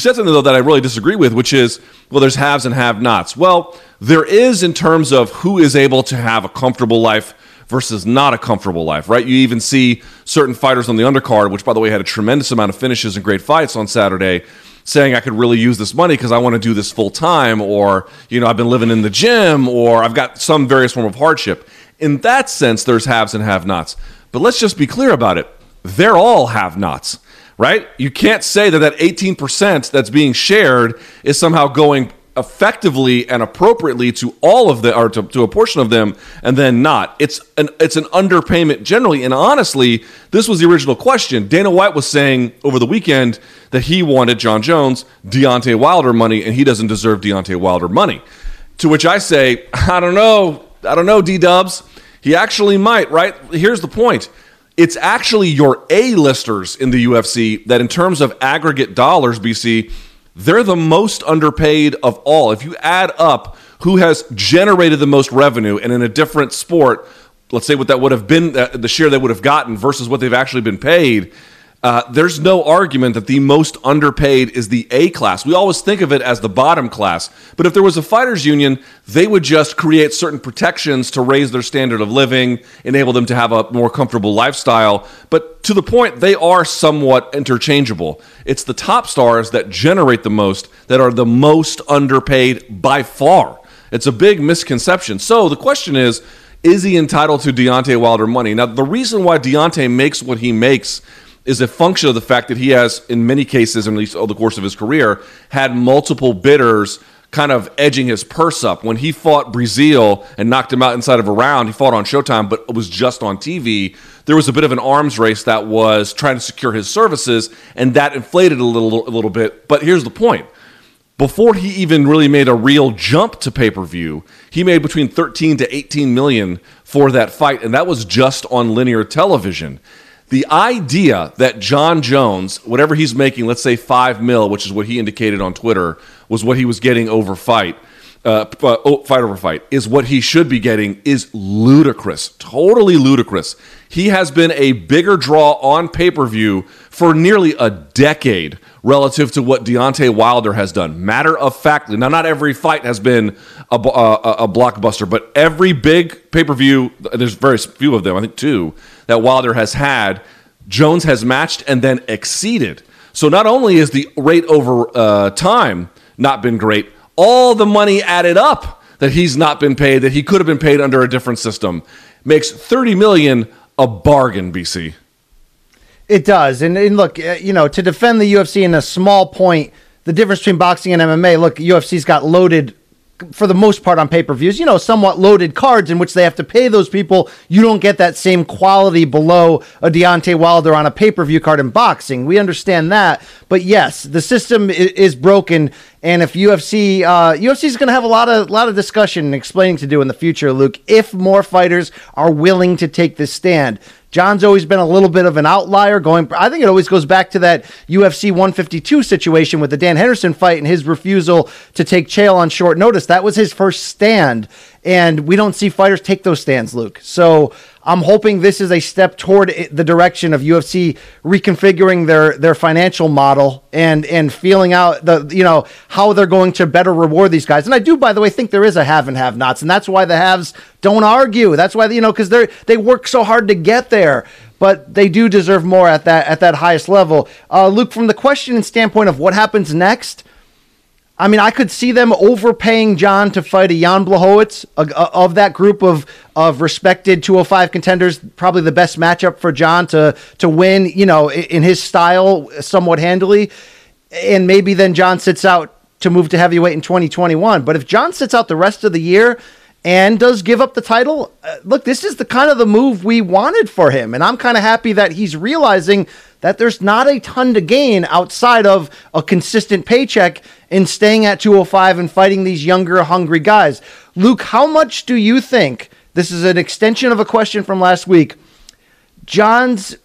said something, though, that I really disagree with, which is, well, there's haves and have-nots. Well, there is in terms of who is able to have a comfortable life versus not a comfortable life, right? You even see certain fighters on the undercard, which, by the way, had a tremendous amount of finishes and great fights on Saturday, saying I could really use this money because I want to do this full time, or, I've been living in the gym, or I've got some various form of hardship. In that sense, there's haves and have-nots. But let's just be clear about it. They're all have-nots, right? You can't say that 18% that's being shared is somehow going effectively and appropriately to all of them, or to a portion of them, and then not. It's an underpayment generally, and honestly, this was the original question. Dana White was saying over the weekend that he wanted Jon Jones Deontay Wilder money, and he doesn't deserve Deontay Wilder money. To which I say, I don't know, D-dubs. He actually might, right? Here's the point. It's actually your A-listers in the UFC that in terms of aggregate dollars, BC, they're the most underpaid of all. If you add up who has generated the most revenue, and in a different sport, let's say what that would have been, the share they would have gotten versus what they've actually been paid, there's no argument that the most underpaid is the A class. We always think of it as the bottom class. But if there was a fighters union, they would just create certain protections to raise their standard of living, enable them to have a more comfortable lifestyle. But to the point, they are somewhat interchangeable. It's the top stars that generate the most that are the most underpaid by far. It's a big misconception. So the question is he entitled to Deontay Wilder money? Now, the reason why Deontay makes what he makes is a function of the fact that he has, in many cases, at least over the course of his career, had multiple bidders kind of edging his purse up. When he fought Brazil and knocked him out inside of a round, he fought on Showtime, but it was just on TV. There was a bit of an arms race that was trying to secure his services, and that inflated a little bit. But here's the point. Before he even really made a real jump to pay-per-view, he made between 13 to 18 million for that fight, and that was just on linear television. The idea that Jon Jones, whatever he's making, let's say $5 million, which is what he indicated on Twitter, was what he was getting over fight over fight, is what he should be getting, is ludicrous, totally ludicrous. He has been a bigger draw on pay-per-view for nearly a decade relative to what Deontay Wilder has done. Matter of factly, now not every fight has been a blockbuster, but every big pay-per-view, there's very few of them, I think two, that Wilder has had, Jones has matched and then exceeded. So not only is the rate over time not been great, all the money added up that he's not been paid, that he could have been paid under a different system, makes $30 million a bargain, BC. It does. And look, you know, to defend the UFC in a small point, the difference between boxing and MMA, look, UFC's got loaded, for the most part on pay-per-views, you know, somewhat loaded cards in which they have to pay those people. You don't get that same quality below a Deontay Wilder on a pay-per-view card in boxing. We understand that. But yes, the system is broken. And if UFC is going to have a lot of discussion and explaining to do in the future, Luke, if more fighters are willing to take this stand. John's always been a little bit of an outlier going. I think it always goes back to that UFC 152 situation with the Dan Henderson fight and his refusal to take Chael on short notice. That was his first stand. And we don't see fighters take those stands, Luke. So I'm hoping this is a step toward the direction of UFC reconfiguring their financial model and feeling out the, you know, how they're going to better reward these guys. And I do, by the way, think there is a have and have nots. And that's why the haves don't argue. That's why, you know, because they work so hard to get there, but they do deserve more at that highest level. Luke, from the question and standpoint of what happens next, I mean, I could see them overpaying John to fight a Jan Blachowicz of that group of respected 205 contenders. Probably the best matchup for John to win, you know, in his style somewhat handily. And maybe then John sits out to move to heavyweight in 2021. But if John sits out the rest of the year and does give up the title, look, this is the kind of the move we wanted for him. And I'm kind of happy that he's realizing that there's not a ton to gain outside of a consistent paycheck in staying at 205 and fighting these younger, hungry guys. Luke, how much do you think, this is an extension of a question from last week, John's,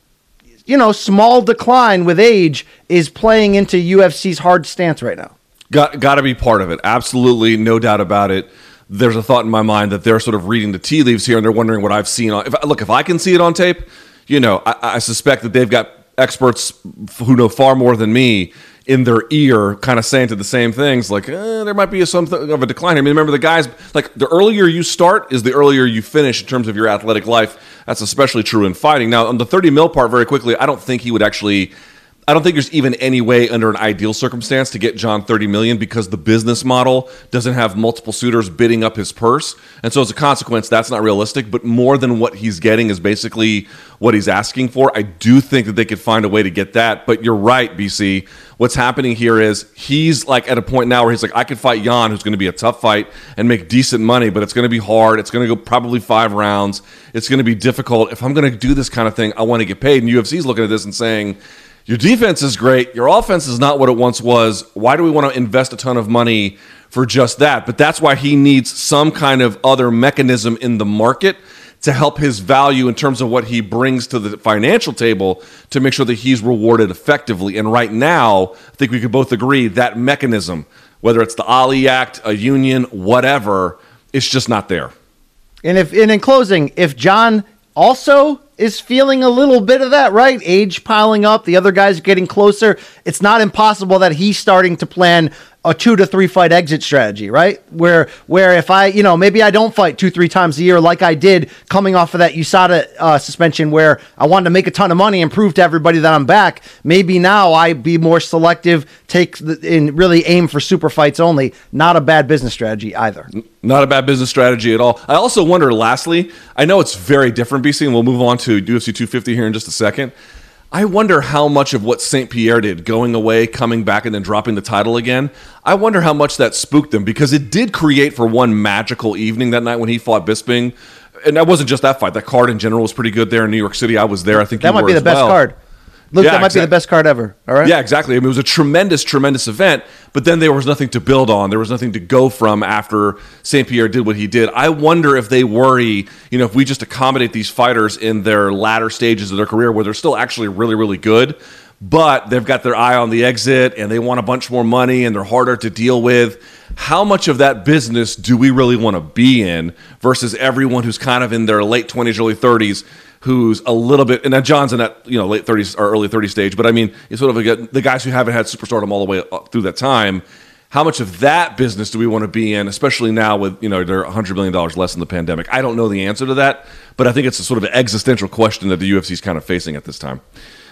you know, small decline with age is playing into UFC's hard stance right now? Got to be part of it. Absolutely. No doubt about it. There's a thought in my mind that they're sort of reading the tea leaves here and they're wondering what I've seen. If I can see it on tape, you know, I suspect that they've got experts who know far more than me in their ear kind of saying to the same things, like, there might be something of a decline. I mean, remember the guys, like, the earlier you start is the earlier you finish in terms of your athletic life. That's especially true in fighting. Now, on the $30 million part, very quickly, I don't think there's even any way under an ideal circumstance to get John $30 million, because the business model doesn't have multiple suitors bidding up his purse. And so as a consequence, that's not realistic. But more than what he's getting is basically what he's asking for. I do think that they could find a way to get that. But you're right, BC. What's happening here is he's like at a point now where he's like, I could fight Jan, who's going to be a tough fight and make decent money, but it's going to be hard. It's going to go probably 5 rounds. It's going to be difficult. If I'm going to do this kind of thing, I want to get paid. And UFC's looking at this and saying, your defense is great. Your offense is not what it once was. Why do we want to invest a ton of money for just that? But that's why he needs some kind of other mechanism in the market to help his value in terms of what he brings to the financial table to make sure that he's rewarded effectively. And right now, I think we could both agree that mechanism, whether it's the Ali Act, a union, whatever, it's just not there. And in closing, if John also is feeling a little bit of that, right? Age piling up, the other guys getting closer. It's not impossible that he's starting to plan a 2 to 3 fight exit strategy, right? Where if I, you know, maybe I don't fight 2-3 times a year like I did coming off of that USADA suspension where I wanted to make a ton of money and prove to everybody that I'm back. Maybe now I be more selective, and really aim for super fights only. Not a bad business strategy either. Not a bad business strategy at all. I also wonder, lastly, I know it's very different, BC, and we'll move on to UFC 250 here in just a second. I wonder how much of what St. Pierre did, going away, coming back, and then dropping the title again, I wonder how much that spooked them, because it did create for one magical evening that night when he fought Bisping. And that wasn't just that fight. That card in general was pretty good there in New York City. I was there. I think that might be the best card. Look, yeah, that might be the best card ever. All right. Yeah, exactly. I mean, it was a tremendous, tremendous event, but then there was nothing to build on. There was nothing to go from after St. Pierre did what he did. I wonder if they worry, you know, if we just accommodate these fighters in their latter stages of their career where they're still actually really, really good, but they've got their eye on the exit and they want a bunch more money and they're harder to deal with. How much of that business do we really want to be in versus everyone who's kind of in their late 20s, early 30s, who's a little bit, and now John's in that, you know, late 30s or early 30s stage, but I mean, it's sort of the guys who haven't had superstardom all the way up through that time. How much of that business do we want to be in, especially now with, you know, they're $100 million less in the pandemic? I don't know the answer to that, but I think it's a sort of an existential question that the UFC is kind of facing at this time.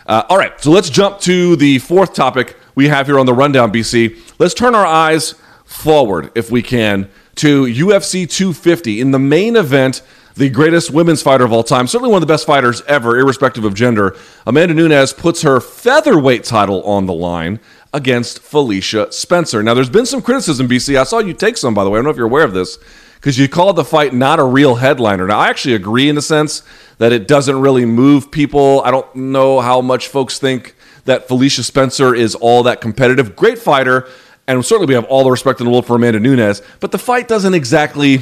All right, so let's jump to the fourth topic we have here on the Rundown, BC. Let's turn our eyes forward, if we can, to UFC 250 in the main event. The greatest women's fighter of all time, certainly one of the best fighters ever, irrespective of gender, Amanda Nunes puts her featherweight title on the line against Felicia Spencer. Now, there's been some criticism, BC. I saw you take some, by the way. I don't know if you're aware of this, because you called the fight not a real headliner. Now, I actually agree in the sense that it doesn't really move people. I don't know how much folks think that Felicia Spencer is all that competitive. Great fighter, and certainly we have all the respect in the world for Amanda Nunes, but the fight doesn't exactly...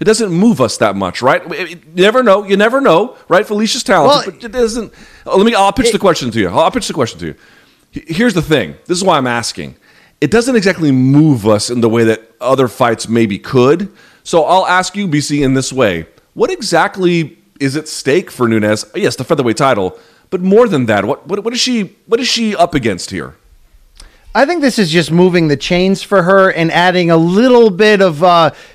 It doesn't move us that much, right? You never know, right? Felicia's talented, but it doesn't. I'll pitch the question to you. Here's the thing. This is why I'm asking. It doesn't exactly move us in the way that other fights maybe could. So I'll ask you, BC, in this way. What exactly is at stake for Nunes? Yes, the featherweight title, but more than that, what is she up against here? I think this is just moving the chains for her and adding a little bit of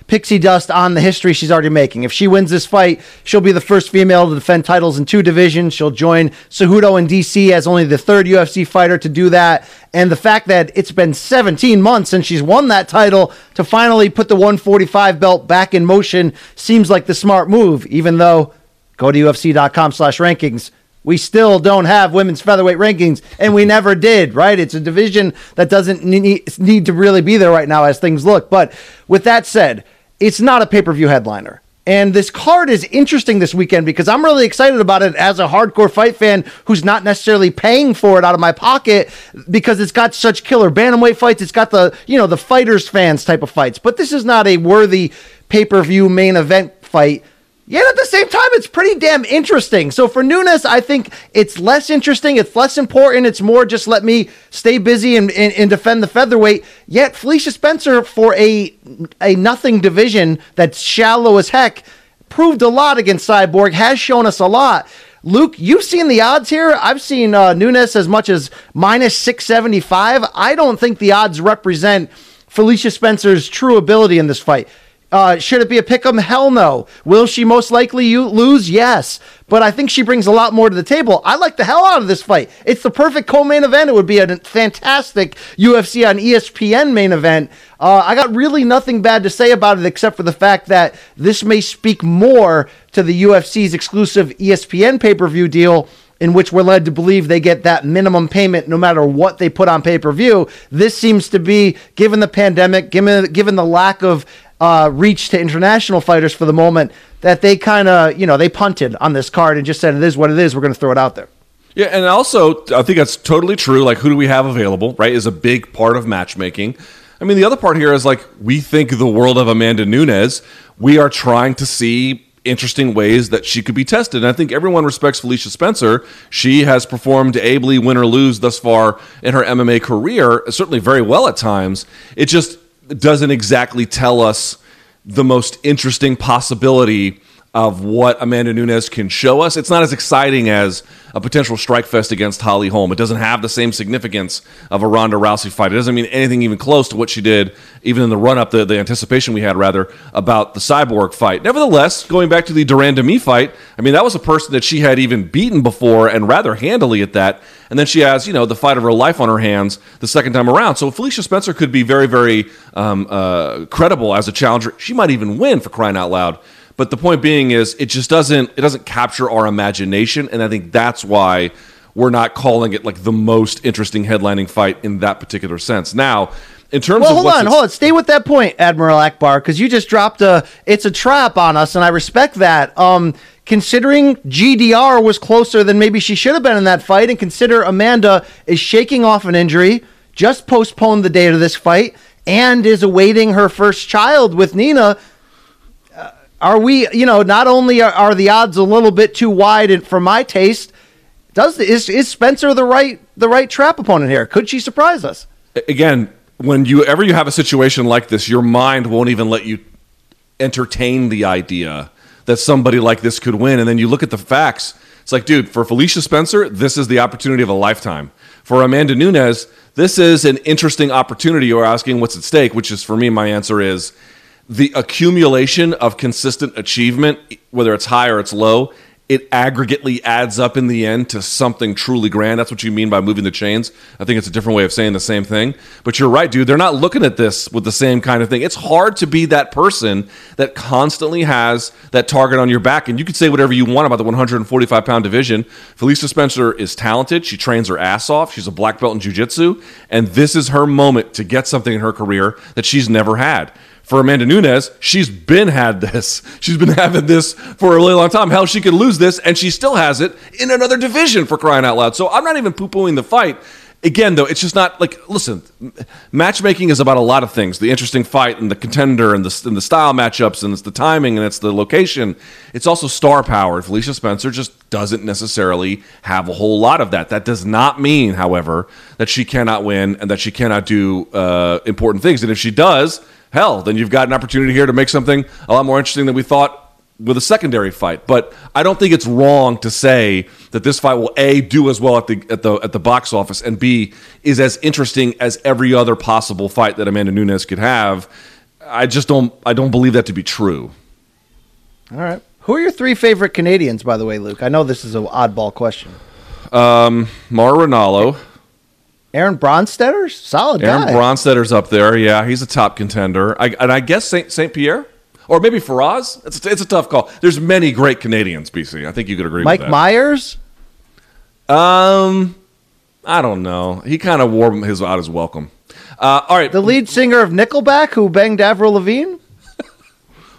pixie dust on the history she's already making. If she wins this fight, she'll be the first female to defend titles in 2 divisions. She'll join Cejudo in DC as only the 3rd UFC fighter to do that. And the fact that it's been 17 months since she's won that title, to finally put the 145 belt back in motion seems like the smart move, even though go to UFC.com/rankings. We still don't have women's featherweight rankings, and we never did, right? It's a division that doesn't need to really be there right now as things look. But with that said, it's not a pay-per-view headliner. And this card is interesting this weekend because I'm really excited about it as a hardcore fight fan who's not necessarily paying for it out of my pocket, because it's got such killer bantamweight fights. It's got the, you know, the fighters fans type of fights. But this is not a worthy pay-per-view main event fight. Yet at the same time, it's pretty damn interesting. So for Nunes, I think it's less interesting. It's less important. It's more just let me stay busy and defend the featherweight. Yet Felicia Spencer, for a nothing division that's shallow as heck, proved a lot against Cyborg, has shown us a lot. Luke, you've seen the odds here. I've seen Nunes as much as minus 675. I don't think the odds represent Felicia Spencer's true ability in this fight. Should it be a pick'em? Hell no. Will she most likely lose? Yes. But I think she brings a lot more to the table. I like the hell out of this fight. It's the perfect co-main event. It would be a fantastic UFC on ESPN main event. I got really nothing bad to say about it except for the fact that this may speak more to the UFC's exclusive ESPN pay-per-view deal, in which we're led to believe they get that minimum payment no matter what they put on pay-per-view. This seems to be, given the pandemic, given the lack of reach to international fighters for the moment, that they kind of, you know, they punted on this card and just said, it is what it is. We're going to throw it out there. Yeah, and also, I think that's totally true. Like, who do we have available, right, is a big part of matchmaking. I mean, the other part here is, like, we think the world of Amanda Nunes. We are trying to see interesting ways that she could be tested. And I think everyone respects Felicia Spencer. She has performed ably, win or lose, thus far in her MMA career, certainly very well at times. It just doesn't exactly tell us the most interesting possibility of what Amanda Nunes can show us. It's not as exciting as a potential strike fest against Holly Holm. It doesn't have the same significance of a Ronda Rousey fight. It doesn't mean anything even close to what she did, even in the run-up, the anticipation we had, rather, about the Cyborg fight. Nevertheless, going back to the Durand-Demy fight, I mean, that was a person that she had even beaten before, and rather handily at that. And then she has, you know, the fight of her life on her hands the second time around. So Felicia Spencer could be very, very credible as a challenger. She might even win, for crying out loud. But the point being is, it just doesn't capture our imagination, and I think that's why we're not calling it like the most interesting headlining fight in that particular sense. Now, in terms of hold on, stay with that point, Admiral Akbar, because you just dropped it's a trap on us, and I respect that. Considering GDR was closer than maybe she should have been in that fight, and consider Amanda is shaking off an injury, just postponed the date of this fight, and is awaiting her first child with Nina. Are we, you know, not only are the odds a little bit too wide, and for my taste, is Spencer the right trap opponent here? Could she surprise us? Again, whenever you have a situation like this, your mind won't even let you entertain the idea that somebody like this could win. And then you look at the facts. It's like, dude, for Felicia Spencer, this is the opportunity of a lifetime. For Amanda Nunes, this is an interesting opportunity. You're asking what's at stake, which is, for me, my answer is, the accumulation of consistent achievement, whether it's high or it's low, it aggregately adds up in the end to something truly grand. That's what you mean by moving the chains. I think it's a different way of saying the same thing. But you're right, dude. They're not looking at this with the same kind of thing. It's hard to be that person that constantly has that target on your back. And you can say whatever you want about the 145-pound division. Felicia Spencer is talented. She trains her ass off. She's a black belt in jiu-jitsu. And this is her moment to get something in her career that she's never had. For Amanda Nunes, she's been having this for a really long time. Hell, she could lose this, and she still has it in another division, for crying out loud. So I'm not even poo-pooing the fight. Again, though, it's just not like, listen, matchmaking is about a lot of things. The interesting fight and the contender and the style matchups, and it's the timing, and it's the location. It's also star power. Felicia Spencer just doesn't necessarily have a whole lot of that. That does not mean, however, that she cannot win and that she cannot do important things. And if she does, hell, then you've got an opportunity here to make something a lot more interesting than we thought with a secondary fight. But I don't think it's wrong to say that this fight will, A, do as well at the box office, and B, is as interesting as every other possible fight that Amanda Nunes could have. I don't believe that to be true. All right. Who are your three favorite Canadians, by the way, Luke? I know this is an oddball question. Mauro Ranallo. Aaron Bronstedter's solid guy. Aaron Bronstedter's up there. Yeah, he's a top contender. I guess St. Pierre? Or maybe Faraz? It's a tough call. There's many great Canadians, BC. I think you could agree with that. Mike Myers? I don't know. He kind of wore out his welcome. All right. The lead singer of Nickelback who banged Avril Lavigne?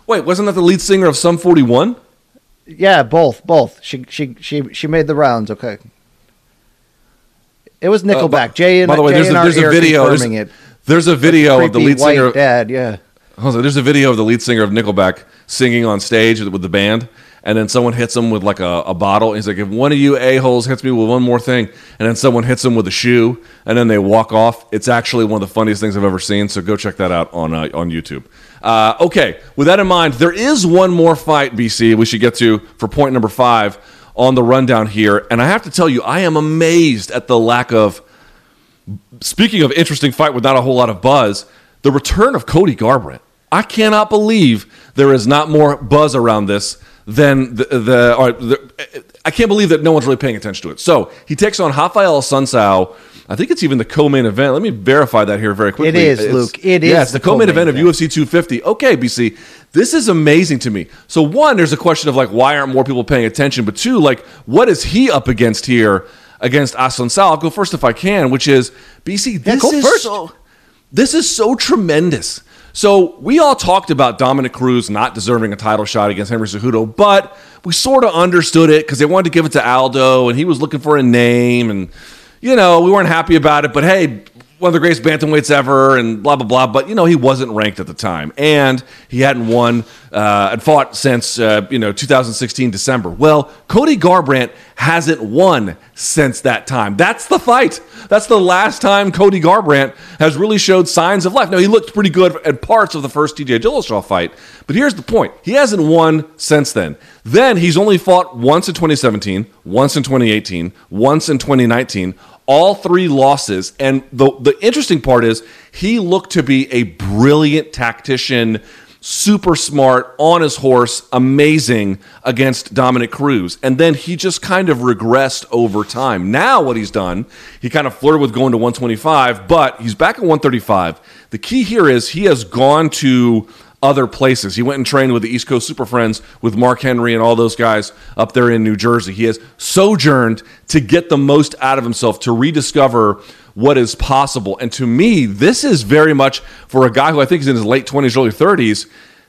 Wait, wasn't that the lead singer of Sum 41? Yeah, both. She made the rounds, okay. It was Nickelback. By the way, there's a video of the lead singer of Nickelback singing on stage with the band, and then someone hits him with like a bottle. He's like, if one of you a-holes hits me with one more thing, and then someone hits him with a shoe, and then they walk off. It's actually one of the funniest things I've ever seen, so go check that out on YouTube. Okay, with that in mind, there is one more fight, BC, we should get to for point number 5. On the rundown here, and I have to tell you, I am amazed at the lack of, speaking of interesting fight with not a whole lot of buzz, the return of Cody Garbrandt. I cannot believe there is not more buzz around this than I can't believe that no one's really paying attention to it. So he takes on Rafael Assunção. I think it's even the co-main event. Let me verify that here very quickly. It is, Luke. It is. Yeah, it's the co-main event of UFC 250. Okay, BC, this is amazing to me. So one, there's a question of like, why aren't more people paying attention? But two, like, what is he up against here against Assunção? I'll go first if I can, which is, BC, this is so tremendous. So we all talked about Dominic Cruz not deserving a title shot against Henry Cejudo, but we sort of understood it because they wanted to give it to Aldo, and he was looking for a name, and you know, we weren't happy about it, but hey, one of the greatest bantamweights ever and blah, blah, blah. But, you know, he wasn't ranked at the time. And he hadn't won and fought since, 2016 December. Well, Cody Garbrandt hasn't won since that time. That's the fight. That's the last time Cody Garbrandt has really showed signs of life. Now, he looked pretty good at parts of the first TJ Dillashaw fight. But here's the point. He hasn't won since then. Then he's only fought once in 2017, once in 2018, once in 2019, all three losses. And the interesting part is he looked to be a brilliant tactician, super smart, on his horse, amazing against Dominic Cruz. And then he just kind of regressed over time. Now what he's done, he kind of flirted with going to 125, but he's back at 135. The key here is he has gone to other places. He went and trained with the East Coast Super Friends with Mark Henry and all those guys up there in New Jersey. He has sojourned to get the most out of himself, to rediscover what is possible. And to me, this is very much, for a guy who I think is in his late 20s, early 30s,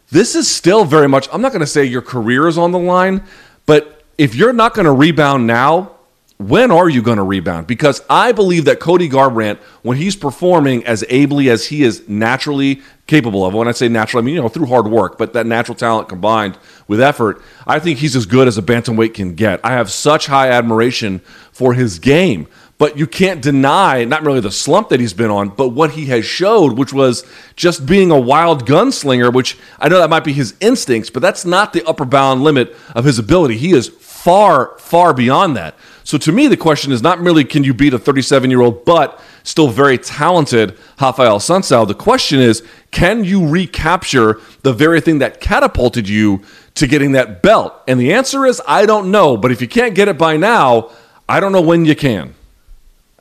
this is still very much, I'm not going to say your career is on the line, but if you're not going to rebound now, when are you going to rebound? Because I believe that Cody Garbrandt, when he's performing as ably as he is naturally capable of, when I say natural, I mean, through hard work, but that natural talent combined with effort, I think he's as good as a bantamweight can get. I have such high admiration for his game, but you can't deny, not really the slump that he's been on, but what he has showed, which was just being a wild gunslinger, which I know that might be his instincts, but that's not the upper bound limit of his ability. He is far, far beyond that. So to me, the question is not merely can you beat a 37-year-old, but still very talented Rafael Assunção. The question is, can you recapture the very thing that catapulted you to getting that belt? And the answer is, I don't know. But if you can't get it by now, I don't know when you can.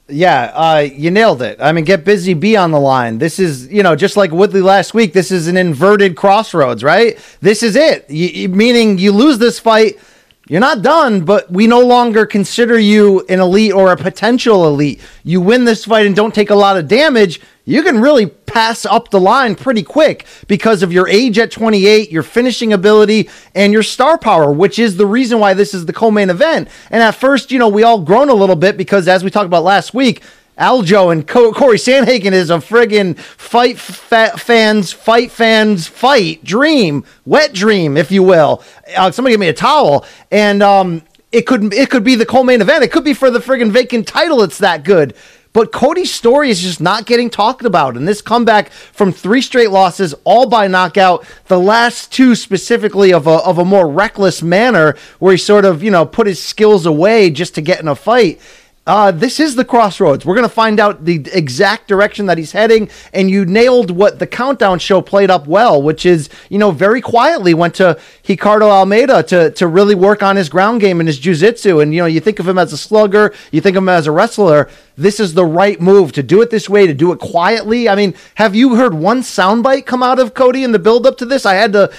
Yeah, you nailed it. I mean, get busy, be on the line. This is, just like Woodley last week, this is an inverted crossroads, right? This is it. Meaning you lose this fight, you're not done, but we no longer consider you an elite or a potential elite. You win this fight and don't take a lot of damage, you can really pass up the line pretty quick because of your age at 28, your finishing ability, and your star power, which is the reason why this is the co-main event. And at first, we all groan a little bit because, as we talked about last week, Aljo and Corey Sandhagen is a friggin' fight dream, wet dream, if you will. Somebody give me a towel. And it could be the co-main event. It could be for the friggin' vacant title. It's that good. But Cody's story is just not getting talked about. And this comeback from three straight losses, all by knockout, the last two specifically of a more reckless manner where he sort of, put his skills away just to get in a fight. This is the crossroads. We're going to find out the exact direction that he's heading. And you nailed what the countdown show played up well, which is, very quietly went to Ricardo Almeida to really work on his ground game and his jiu-jitsu. And, you think of him as a slugger, you think of him as a wrestler. This is the right move to do it this way, to do it quietly. I mean, have you heard one soundbite come out of Cody in the build up to this? I had to,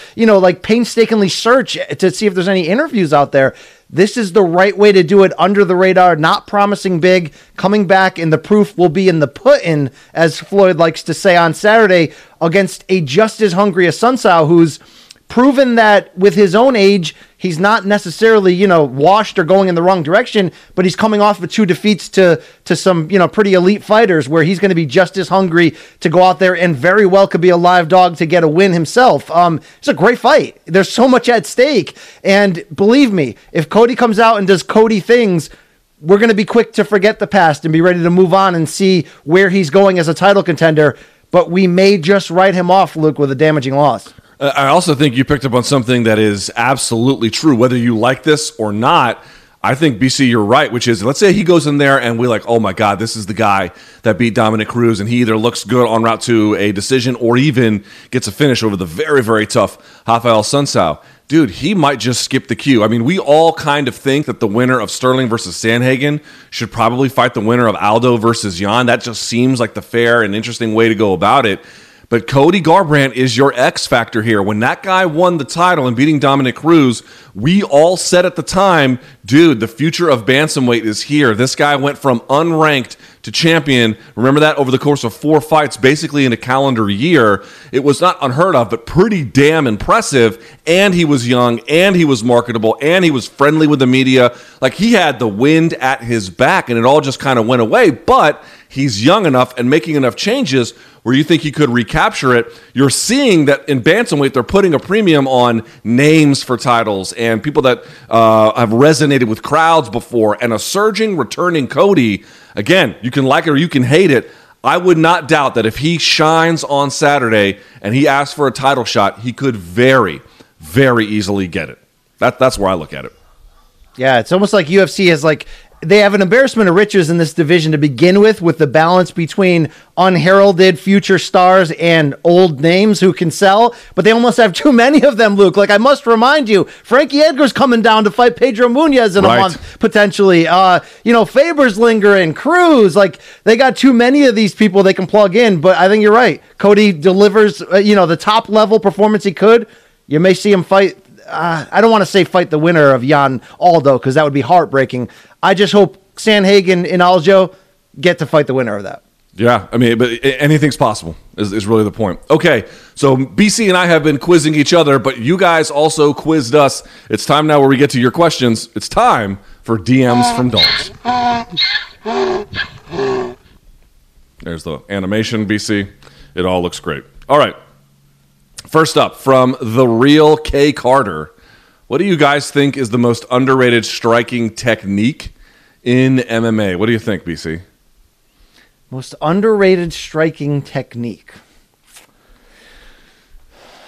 painstakingly search to see if there's any interviews out there. This is the right way to do it, under the radar, not promising big, coming back, and the proof will be in the pudding, as Floyd likes to say, on Saturday against a just as hungry Assunção, who's proven that with his own age, he's not necessarily, washed or going in the wrong direction, but he's coming off of two defeats to some, pretty elite fighters where he's going to be just as hungry to go out there and very well could be a live dog to get a win himself. It's a great fight. There's so much at stake. And believe me, if Cody comes out and does Cody things, we're going to be quick to forget the past and be ready to move on and see where he's going as a title contender. But we may just write him off, Luke, with a damaging loss. I also think you picked up on something that is absolutely true, whether you like this or not. I think, BC, you're right, which is, let's say he goes in there and we're like, oh my God, this is the guy that beat Dominic Cruz, and he either looks good en route to a decision or even gets a finish over the very, very tough Rafael Assunção. Dude, he might just skip the queue. I mean, we all kind of think that the winner of Sterling versus Sandhagen should probably fight the winner of Aldo versus Jan. That just seems like the fair and interesting way to go about it. But Cody Garbrandt is your X factor here. When that guy won the title and beating Dominic Cruz, we all said at the time, dude, the future of bantamweight is here. This guy went from unranked to champion. Remember that over the course of four fights, basically in a calendar year. It was not unheard of, but pretty damn impressive. And he was young, and he was marketable, and he was friendly with the media. Like, he had the wind at his back, and it all just kind of went away. But he's young enough and making enough changes where you think he could recapture it. You're seeing that in bantamweight, they're putting a premium on names for titles and people that have resonated with crowds before. And a surging, returning Cody, again, you can like it or you can hate it. I would not doubt that if he shines on Saturday and he asks for a title shot, he could very, very easily get it. That's where I look at it. Yeah, it's almost like UFC has like, they have an embarrassment of riches in this division to begin with the balance between unheralded future stars and old names who can sell, but they almost have too many of them, Luke. Like, I must remind you, Frankie Edgar's coming down to fight Pedro Munhoz in a month, potentially. Faber's lingering, Cruz. Like, they got too many of these people they can plug in, but I think you're right. Cody delivers, the top-level performance he could. You may see him fight. I don't want to say fight the winner of Jan Aldo because that would be heartbreaking. I just hope Sanhagen and Aljo get to fight the winner of that. Yeah, I mean, but anything's possible is really the point. Okay, so BC and I have been quizzing each other, but you guys also quizzed us. It's time now where we get to your questions. It's time for DMs from Dogs. There's the animation, BC. It all looks great. All right. First up, from The Real K. Carter, what do you guys think is the most underrated striking technique in MMA? What do you think, BC? Most underrated striking technique.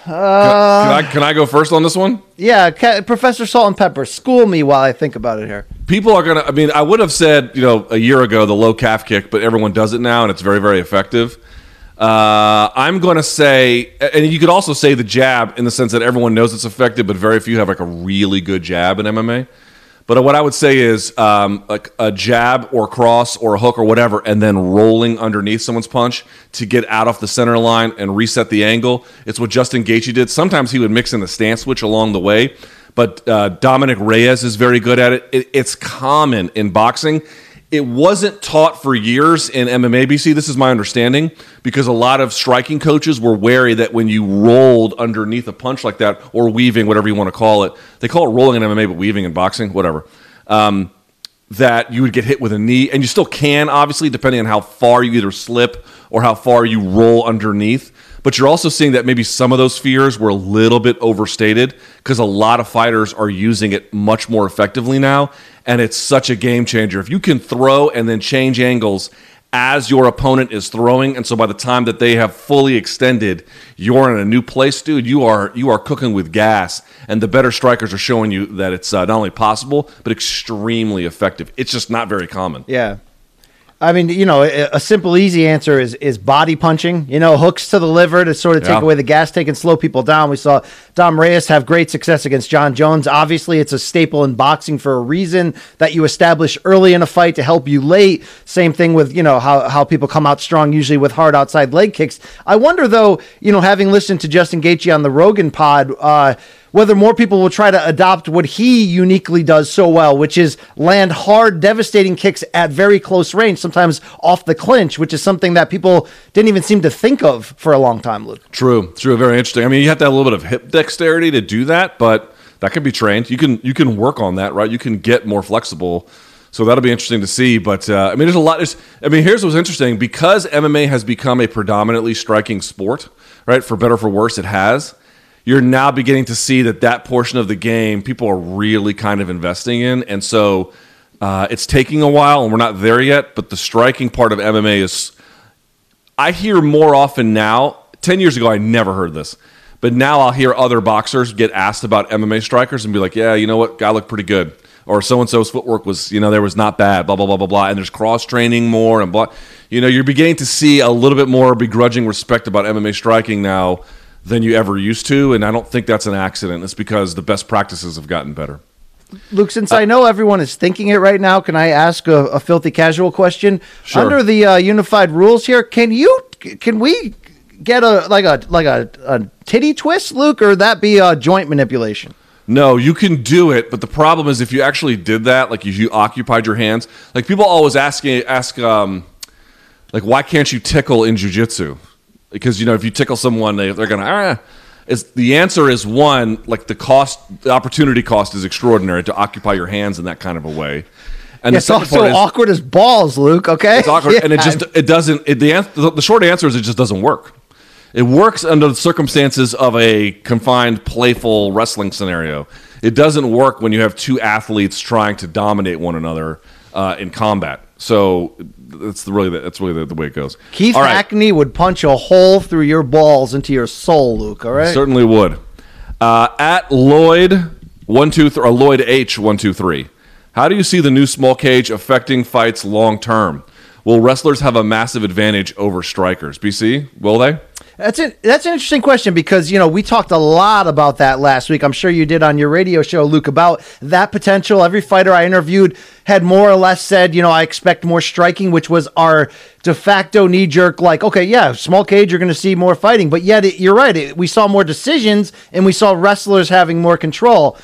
Can I go first on this one? Yeah, Professor Salt and Pepper, school me while I think about it here. People are going to, I mean, I would have said, a year ago, the low calf kick, but everyone does it now, and it's very, very effective. I'm going to say, and you could also say the jab in the sense that everyone knows it's effective, but very few have like a really good jab in MMA. But what I would say is like a jab or cross or a hook or whatever, and then rolling underneath someone's punch to get out off the center line and reset the angle. It's what Justin Gaethje did. Sometimes he would mix in the stance switch along the way, but Dominic Reyes is very good at it. It's common in boxing. It wasn't taught for years in MMA, BC. This is my understanding, because a lot of striking coaches were wary that when you rolled underneath a punch like that, or weaving, whatever you want to call it, they call it rolling in MMA, but weaving in boxing, whatever, that you would get hit with a knee. And you still can, obviously, depending on how far you either slip or how far you roll underneath. But you're also seeing that maybe some of those fears were a little bit overstated because a lot of fighters are using it much more effectively now. And it's such a game changer. If you can throw and then change angles as your opponent is throwing, and so by the time that they have fully extended, you're in a new place, dude. You are cooking with gas, and the better strikers are showing you that it's not only possible but extremely effective. It's just not very common. Yeah. I mean, a simple, easy answer is body punching, hooks to the liver to sort of take away the gas tank and slow people down. We saw Dom Reyes have great success against Jon Jones. Obviously, it's a staple in boxing for a reason that you establish early in a fight to help you late. Same thing with, how people come out strong, usually with hard outside leg kicks. I wonder, though, having listened to Justin Gaethje on the Rogan pod, whether more people will try to adopt what he uniquely does so well, which is land hard, devastating kicks at very close range, sometimes off the clinch, which is something that people didn't even seem to think of for a long time, Luke. True. Very interesting. I mean, you have to have a little bit of hip dexterity to do that, but that can be trained. You can work on that, right? You can get more flexible. So that'll be interesting to see. But, I mean, there's a lot. Here's what's interesting. Because MMA has become a predominantly striking sport, right, for better or for worse, it has. You're now beginning to see that portion of the game people are really kind of investing in. And so it's taking a while, and we're not there yet, but the striking part of MMA is, I hear more often now. 10 years ago, I never heard this. But now I'll hear other boxers get asked about MMA strikers and be like, yeah, you know what, guy looked pretty good. Or so-and-so's footwork was, there was not bad, blah, blah, blah, blah, blah. And there's cross-training more and blah. You're beginning to see a little bit more begrudging respect about MMA striking now than you ever used to, and I don't think that's an accident. It's because the best practices have gotten better. Luke, since I know everyone is thinking it right now, can I ask a filthy casual question? Sure. Under the unified rules here, can we get a titty twist, Luke, or that be a joint manipulation? No, you can do it, but the problem is if you actually did that, like if you occupied your hands, like people always ask why can't you tickle in jiu-jitsu? Because, if you tickle someone, they're going to, the answer is one, like the opportunity cost is extraordinary to occupy your hands in that kind of a way. And it's also awkward as balls, Luke. Okay, it's awkward, yeah. And the short answer is it just doesn't work. It works under the circumstances of a confined, playful wrestling scenario. It doesn't work when you have two athletes trying to dominate one another in combat. So that's really the way it goes. Keith Hackney would punch a hole through your balls into your soul, Luke. All right, he certainly would. At Lloyd H 123. How do you see the new small cage affecting fights long term? Will wrestlers have a massive advantage over strikers? BC, will they? That's an interesting question because, we talked a lot about that last week. I'm sure you did on your radio show, Luke, about that potential. Every fighter I interviewed had more or less said, I expect more striking, which was our de facto knee-jerk, like, okay, yeah, small cage, you're going to see more fighting. But yet, you're right. We saw more decisions, and we saw wrestlers having more control.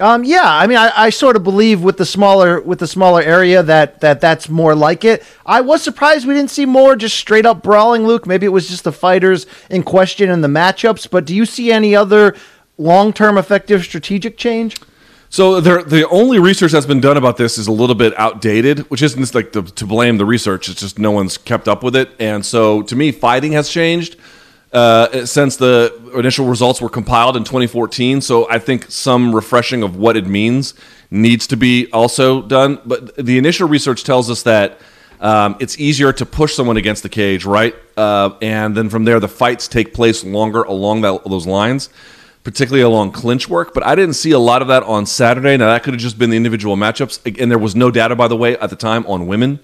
I sort of believe with the smaller area that's more like it. I was surprised we didn't see more just straight up brawling, Luke. Maybe it was just the fighters in question and the matchups. But do you see any other long term effective strategic change? So the only research that's been done about this is a little bit outdated, which isn't like to blame the research. It's just no one's kept up with it, and so to me, fighting has changed. Since the initial results were compiled in 2014, so I think some refreshing of what it means needs to be also done. But the initial research tells us that it's easier to push someone against the cage, right? And then from there, the fights take place longer along those lines, particularly along clinch work. But I didn't see a lot of that on Saturday. Now, that could have just been the individual matchups. And there was no data, by the way, at the time on women.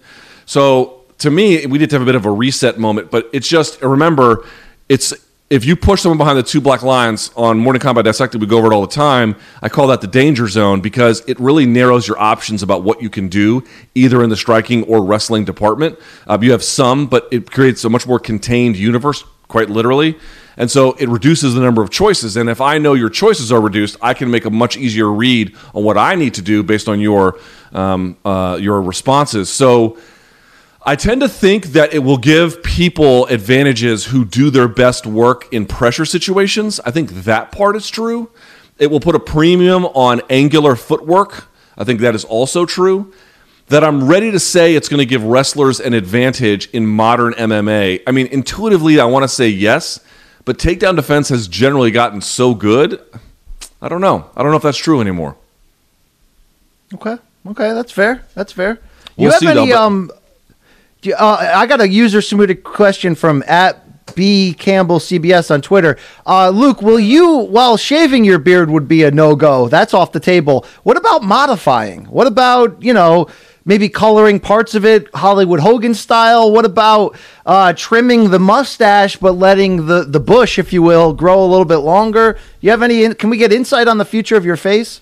So to me, we did have a bit of a reset moment. But it's just, remember... It's if you push someone behind the two black lines on Morning Combat Dissected, we go over it all the time. I call that the danger zone because it really narrows your options about what you can do, either in the striking or wrestling department. You have some, but it creates a much more contained universe, quite literally. And so it reduces the number of choices. And if I know your choices are reduced, I can make a much easier read on what I need to do based on your responses. So... I tend to think that it will give people advantages who do their best work in pressure situations. I think that part is true. It will put a premium on angular footwork. I think that is also true. That I'm ready to say it's going to give wrestlers an advantage in modern MMA. I mean, intuitively, I want to say yes, but takedown defense has generally gotten so good. I don't know. I don't know if that's true anymore. Okay, that's fair. We'll see, though, I got a user-submitted question from @BCampbellCBS on Twitter. Luke, will you, while shaving your beard would be a no-go, that's off the table. What about modifying? What about, maybe coloring parts of it, Hollywood Hogan style? What about trimming the mustache but letting the bush, if you will, grow a little bit longer? You have any? Can we get insight on the future of your face?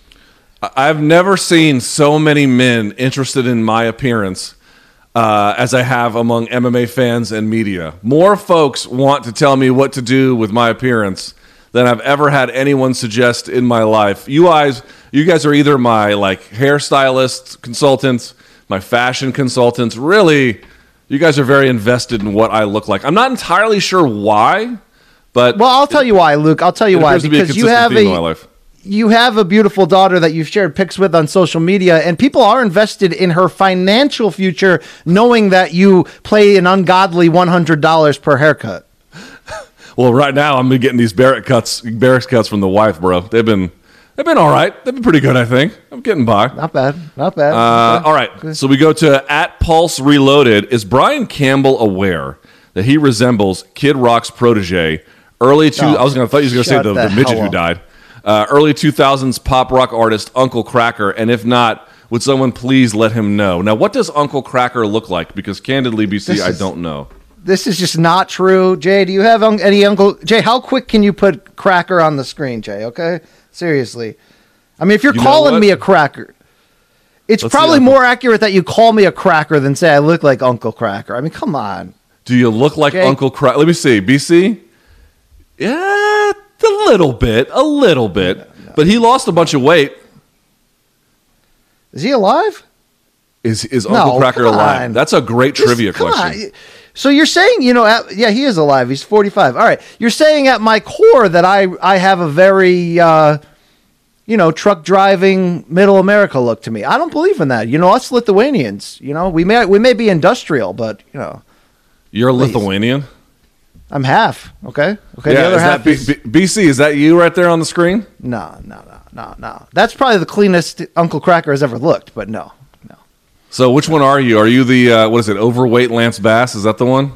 I've never seen so many men interested in my appearance as I have among MMA fans and media. More folks want to tell me what to do with my appearance than I've ever had anyone suggest in my life. You guys are either my hairstylist consultants, my fashion consultants. Really, you guys are very invested in what I look like. I'm not entirely sure why, but I'll tell you why, Luke. I'll tell you why, because you have a... in my life. You have a beautiful daughter that you've shared pics with on social media, and people are invested in her financial future knowing that you play an ungodly $100 per haircut. Well, right now I'm getting these Barrett cuts from the wife, bro. They've been all right. They've been pretty good, I think. I'm getting by. Not bad. Okay. All right. Good. So we go to @PulseReloaded. Is Brian Campbell aware that he resembles Kid Rock's protege, I thought you were going to say the midget who died. Early 2000s pop rock artist Uncle Kracker, and if not, would someone please let him know? Now, what does Uncle Kracker look like? Because candidly, BC, I don't know. This is just not true. Jay, do you have any Uncle... Jay, how quick can you put Kracker on the screen, Jay, okay? Seriously. I mean, if you're calling me a cracker, it's probably more accurate that you call me a cracker than say I look like Uncle Kracker. I mean, come on. Do you look like Jay? Uncle Kracker? Let me see. BC? Yeah... A little bit. No. But he lost a bunch of weight. Is he alive? Is Uncle Kracker alive? That's a great trivia question. On. So you're saying, he is alive. He's 45. All right. You're saying at my core that I have a very you know, truck driving middle America look to me. I don't believe in that. You know, us Lithuanians, you know, we may be industrial, but you know. You're please. Lithuanian? I'm half. Okay. Yeah, the other half is BC. Is that you right there on the screen? No. That's probably the cleanest Uncle Cracker has ever looked, but no. So which one are you? Are you the what is it? Overweight Lance Bass? Is that the one?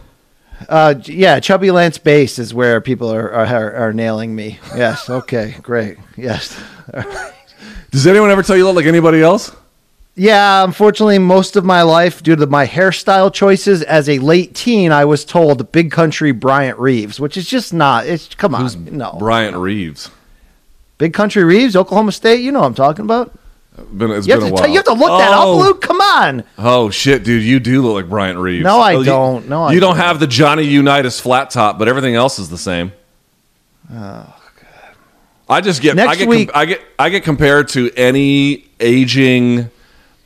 Yeah, chubby Lance Bass is where people are nailing me. Yes. Okay. Great. Yes. All right. Does anyone ever tell you look like anybody else? Yeah, unfortunately, most of my life, due to my hairstyle choices as a late teen, I was told big country Bryant Reeves, which is just not. It's come on, Reeves, big country Reeves, Oklahoma State. You know what I'm talking about. It's been a while. You have to look that up, Luke. Come on. Oh shit, dude, you do look like Bryant Reeves. No, I don't. No, I don't have the Johnny Unitas flat top, but everything else is the same. Oh. God. I get compared to any aging,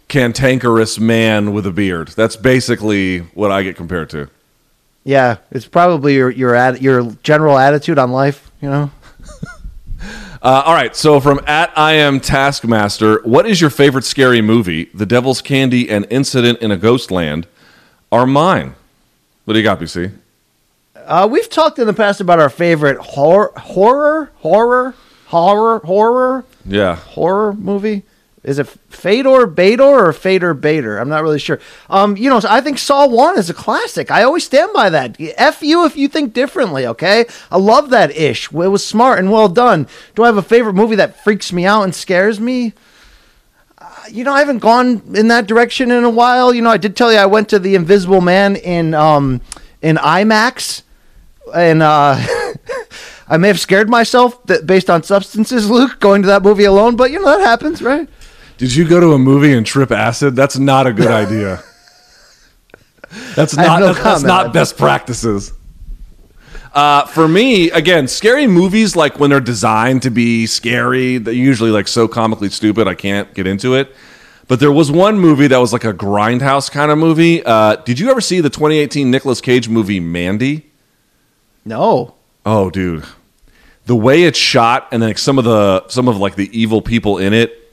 cantankerous man with a beard. That's basically what I get compared to. Yeah, it's probably your general attitude on life, you know. All right, so from @IamTaskmaster, what is your favorite scary movie? The Devil's Candy and Incident in a Ghost Land are mine. What do you got, BC? We've talked in the past about our favorite horror movie. Is it Fader Bader? I'm not really sure. You know, I think Saw 1 is a classic. I always stand by that. F you if you think differently, okay? I love that ish. It was smart and well done. Do I have a favorite movie that freaks me out and scares me? You know, I haven't gone in that direction in a while. You know, I did tell you I went to The Invisible Man in IMAX. And I may have scared myself based on substances, Luke, going to that movie alone. But, you know, that happens, right? Did you go to a movie and trip acid? That's not a good idea. That's not best practices. For me, again, scary movies, like when they're designed to be scary, they're usually like so comically stupid I can't get into it. But there was one movie that was like a grindhouse kind of movie. Did you ever see the 2018 Nicolas Cage movie Mandy? No. Oh, dude. The way it's shot and then like some of the evil people in it.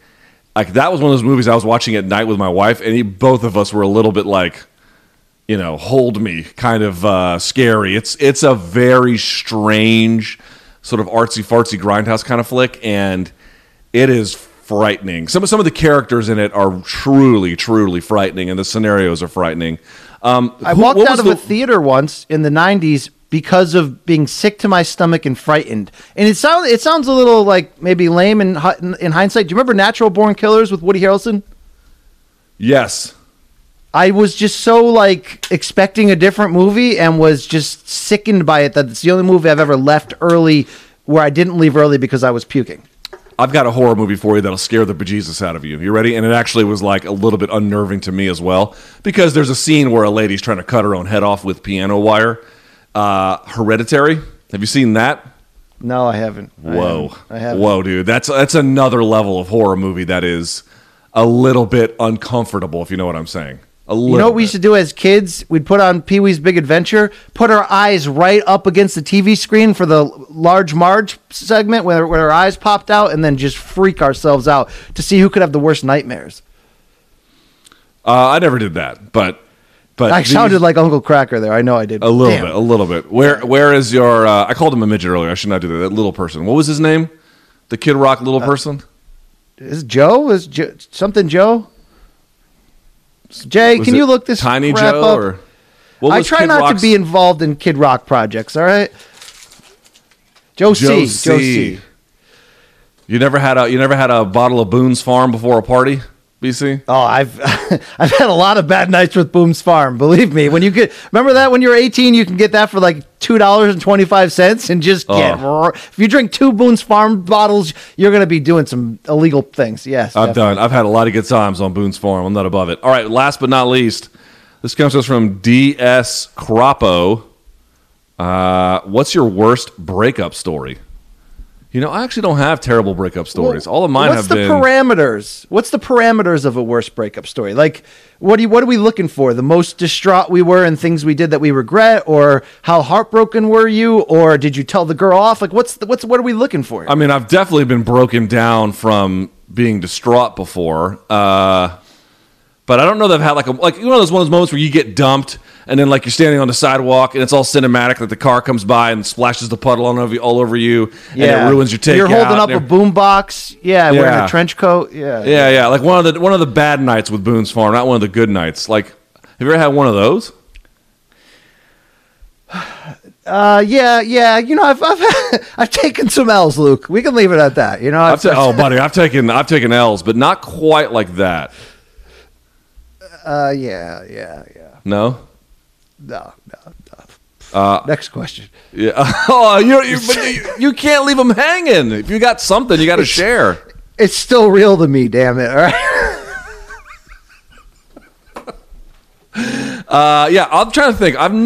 Like, that was one of those movies I was watching at night with my wife, and both of us were a little bit like, you know, hold me, kind of scary. It's a very strange sort of artsy-fartsy grindhouse kind of flick, and it is frightening. Some of the characters in it are truly, truly frightening, and the scenarios are frightening. I walked out of a theater once in the 90s because of being sick to my stomach and frightened. And it sounds a little like maybe lame in hindsight. Do you remember Natural Born Killers with Woody Harrelson? Yes. I was just so like expecting a different movie and was just sickened by it. That it's the only movie I've ever left early where I didn't leave early because I was puking. I've got a horror movie for you that'll scare the bejesus out of you. You ready? And it actually was like a little bit unnerving to me as well, because there's a scene where a lady's trying to cut her own head off with piano wire. Hereditary. Have you seen that? No, I haven't. Whoa. I haven't. Whoa, dude. That's another level of horror movie that is a little bit uncomfortable, if you know what I'm saying. You know what we used to do as kids? We'd put on Pee-wee's Big Adventure, put our eyes right up against the TV screen for the Large Marge segment where our eyes popped out, and then just freak ourselves out to see who could have the worst nightmares. I never did that, but... I sounded like Uncle Cracker there. I know I did. A little bit. Where is your... I called him a midget earlier. I should not do that. That little person. What was his name? The Kid Rock little person? Is Joe? Is something Joe? Jay, can you look this Tiny crap Joe up? Or what was I try Kid not Rock's... to be involved in Kid Rock projects, all right? Joe C. You never had a bottle of Boone's Farm before a party? BC? Oh, I've had a lot of bad nights with Boone's Farm. Believe me, remember that when you're 18, you can get that for like $2.25, and just get. If you drink 2 Boone's Farm bottles, you're going to be doing some illegal things. Yes, I've definitely done. I've had a lot of good times on Boone's Farm. I'm not above it. All right, last but not least, this comes to us from DS Croppo. What's your worst breakup story? You know, I actually don't have terrible breakup stories. Well, all of mine have been... What's the parameters of a worst breakup story? Like, what are we looking for? The most distraught we were and things we did that we regret? Or how heartbroken were you? Or did you tell the girl off? Like, what are we looking for here? I mean, I've definitely been broken down from being distraught before. But I don't know that I've had those one of those moments where you get dumped and then like you're standing on the sidewalk and it's all cinematic that the car comes by and splashes the puddle all over you and it ruins your takeout. You're holding up a boombox, wearing a trench coat, yeah. Like one of the bad nights with Boone's Farm, not one of the good nights. Like, have you ever had one of those? Yeah. You know, I've taken some L's, Luke. We can leave it at that. You know, buddy, I've taken L's, but not quite like that. Yeah. No. Next question. Yeah. Oh, you can't leave them hanging. If you got something, you got to share. It's still real to me, damn it. All right. I'm trying to think. I've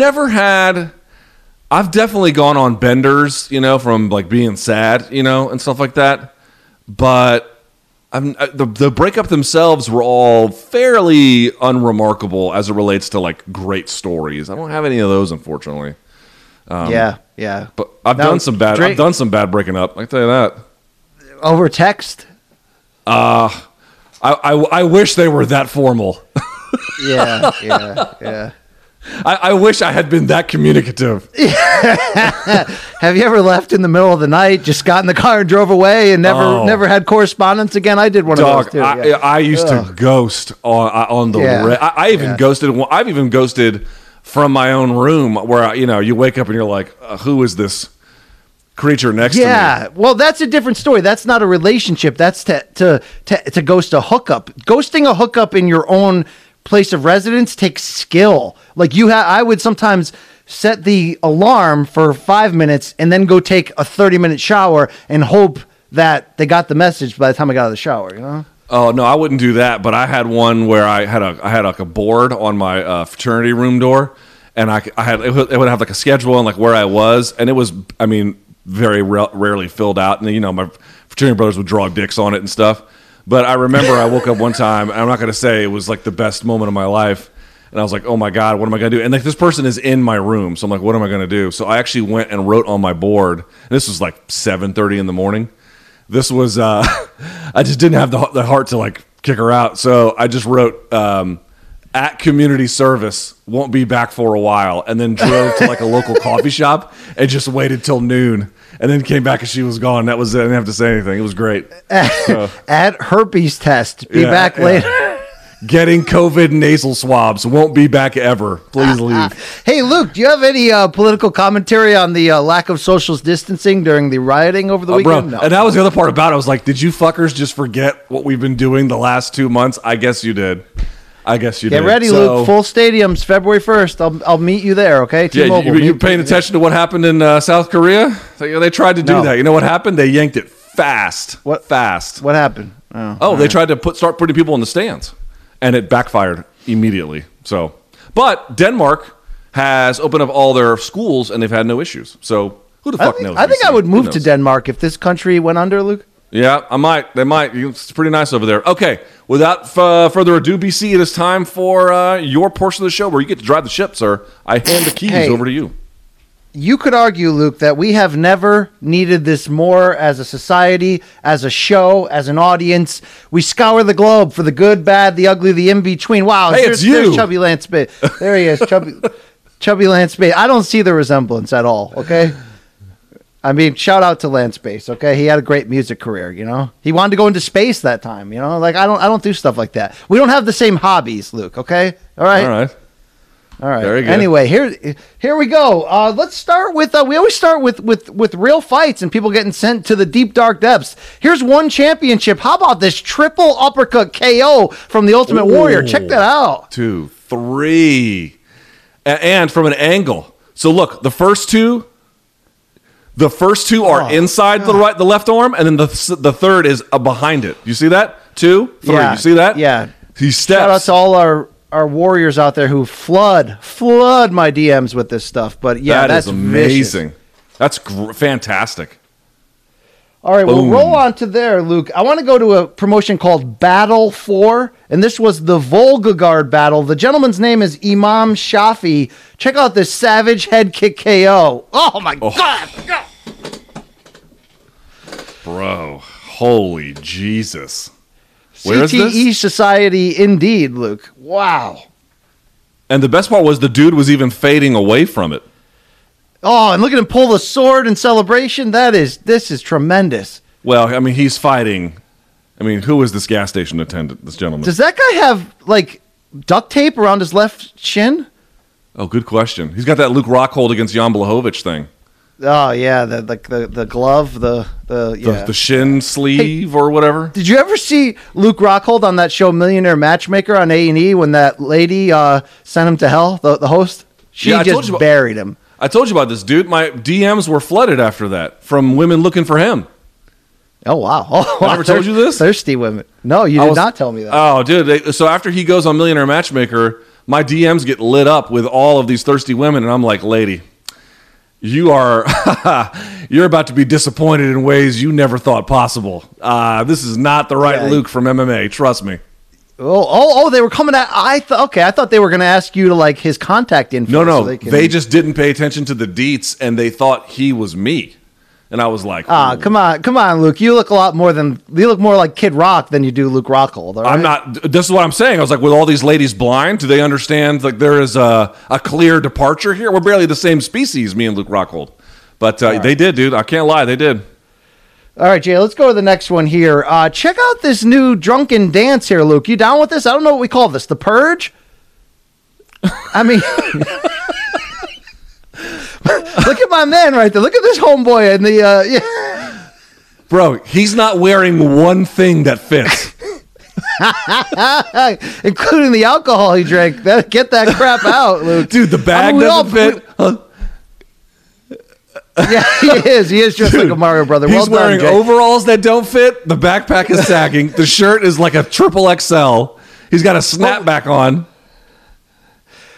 definitely gone on benders, you know, from like being sad, you know, and stuff like that. But the breakup themselves were all fairly unremarkable as it relates to like great stories. I don't have any of those, unfortunately. But I've done some bad breaking up. I can tell you that. Over text. I wish they were that formal. Yeah. I wish I had been that communicative. Have you ever left in the middle of the night, just got in the car and drove away and never had correspondence again? I did one of those too. Yeah. I used to ghost on the red. I even ghosted. I've even ghosted from my own room where, you know, you wake up and you're like, who is this creature next to me? Yeah. Well, that's a different story. That's not a relationship. That's to ghost a hookup. Ghosting a hookup in your own place of residence takes skill. Like I would sometimes set the alarm for 5 minutes and then go take a 30-minute shower and hope that they got the message by the time I got out of the shower, you know? Oh no, I wouldn't do that, but I had one where I had like a board on my fraternity room door, and it would have like a schedule and like where I was, and it was, I mean, very rarely filled out, and you know, my fraternity brothers would draw dicks on it and stuff. But I remember I woke up one time, and I'm not going to say it was like the best moment of my life. And I was like, oh my God, what am I going to do? And like this person is in my room. So I'm like, what am I going to do? So I actually went and wrote on my board. And this was like 7:30 in the morning. This was, I just didn't have the heart to like kick her out. So I just wrote, at community service, won't be back for a while. And then drove to like a local coffee shop and just waited till noon. And then came back and she was gone. That was it. I didn't have to say anything. It was great. So, at herpes test. Be back later. Getting COVID nasal swabs. Won't be back ever. Please leave. Hey, Luke, do you have any political commentary on the lack of social distancing during the rioting over the weekend? Bro, no. And that was the other part about it. I was like, did you fuckers just forget what we've been doing the last 2 months? I guess you did. Get ready, Luke. Full stadiums, February 1st. I'll meet you there, okay? T-Mobile. You paying attention to what happened in South Korea? They tried to do that. You know what happened? They yanked it fast. What happened? They tried to start putting people in the stands, and it backfired immediately. So, but Denmark has opened up all their schools, and they've had no issues. So who the fuck knows? I think I would move to Denmark if this country went under, Luke. Yeah, I might. They might. It's pretty nice over there. Okay, without further ado, BC, it is time for your portion of the show where you get to drive the ship, sir. I hand the keys over to you. You could argue, Luke, that we have never needed this more as a society, as a show, as an audience. We scour the globe for the good, bad, the ugly, the in-between. Wow, hey, it's you. There's Chubby Lance Bay. There he is, Chubby Lance Bay. I don't see the resemblance at all, okay? I mean, shout out to Lance Bass, okay? He had a great music career, you know? He wanted to go into space that time, you know? Like, I don't do stuff like that. We don't have the same hobbies, Luke, okay? All right. Very good. Anyway, here we go. Let's start with, we always start with real fights and people getting sent to the deep, dark depths. Here's one championship. How about this triple uppercut KO from the Ultimate Warrior? Check that out. 2, 3. And from an angle. So, look, the first two are inside the left arm, and then the third is behind it. You see that? 2, 3. Yeah, you see that? Yeah. He steps. Shout out to all our warriors out there who flood my DMs with this stuff. But yeah, that's amazing. Vicious. That's fantastic. All right, boom. We'll roll on to there, Luke. I want to go to a promotion called Battle 4, and this was the Volgogard battle. The gentleman's name is Imam Shafi. Check out this savage head kick KO. Oh, my God. God. Bro, holy Jesus. Where is this? CTE Society indeed, Luke. Wow. And the best part was the dude was even fading away from it. Oh, and look at him pull the sword in celebration. This is tremendous. Well, I mean, he's fighting. I mean, who is this gas station attendant, this gentleman? Does that guy have, like, duct tape around his left shin? Oh, good question. He's got that Luke Rockhold against Jan Blachowicz thing. Oh, yeah, the glove, the shin sleeve or whatever. Did you ever see Luke Rockhold on that show Millionaire Matchmaker on A&E when that lady sent him to hell, the host? She just buried him. I told you about this, dude. My DMs were flooded after that from women looking for him. Oh, wow. Oh, I never told you this? Thirsty women. No, you did not tell me that. Oh, dude. So after he goes on Millionaire Matchmaker, my DMs get lit up with all of these thirsty women, and I'm like, lady, you're about to be disappointed in ways you never thought possible. This is not the right Luke from MMA. Trust me. Oh! They were coming at. I thought they were going to ask you to like his contact info. No. So they just didn't pay attention to the deets, and they thought he was me. And I was like, come on, Luke. You look more like Kid Rock than you do Luke Rockhold. Right? I'm not. This is what I'm saying. I was like, with all these ladies blind, do they understand? Like, there is a clear departure here. We're barely the same species, me and Luke Rockhold. But They did, dude. I can't lie, they did. All right, Jay, let's go to the next one here. Check out this new drunken dance here, Luke. You down with this? I don't know what we call this. The Purge? I mean, look at my man right there. Look at this homeboy in the... yeah. Bro, he's not wearing one thing that fits. Including the alcohol he drank. Get that crap out, Luke. Dude, the bag doesn't fit. Yeah, he is. He is just like a Mario brother. He's wearing overalls that don't fit. The backpack is sagging. The shirt is like a triple XL. He's got a snapback on.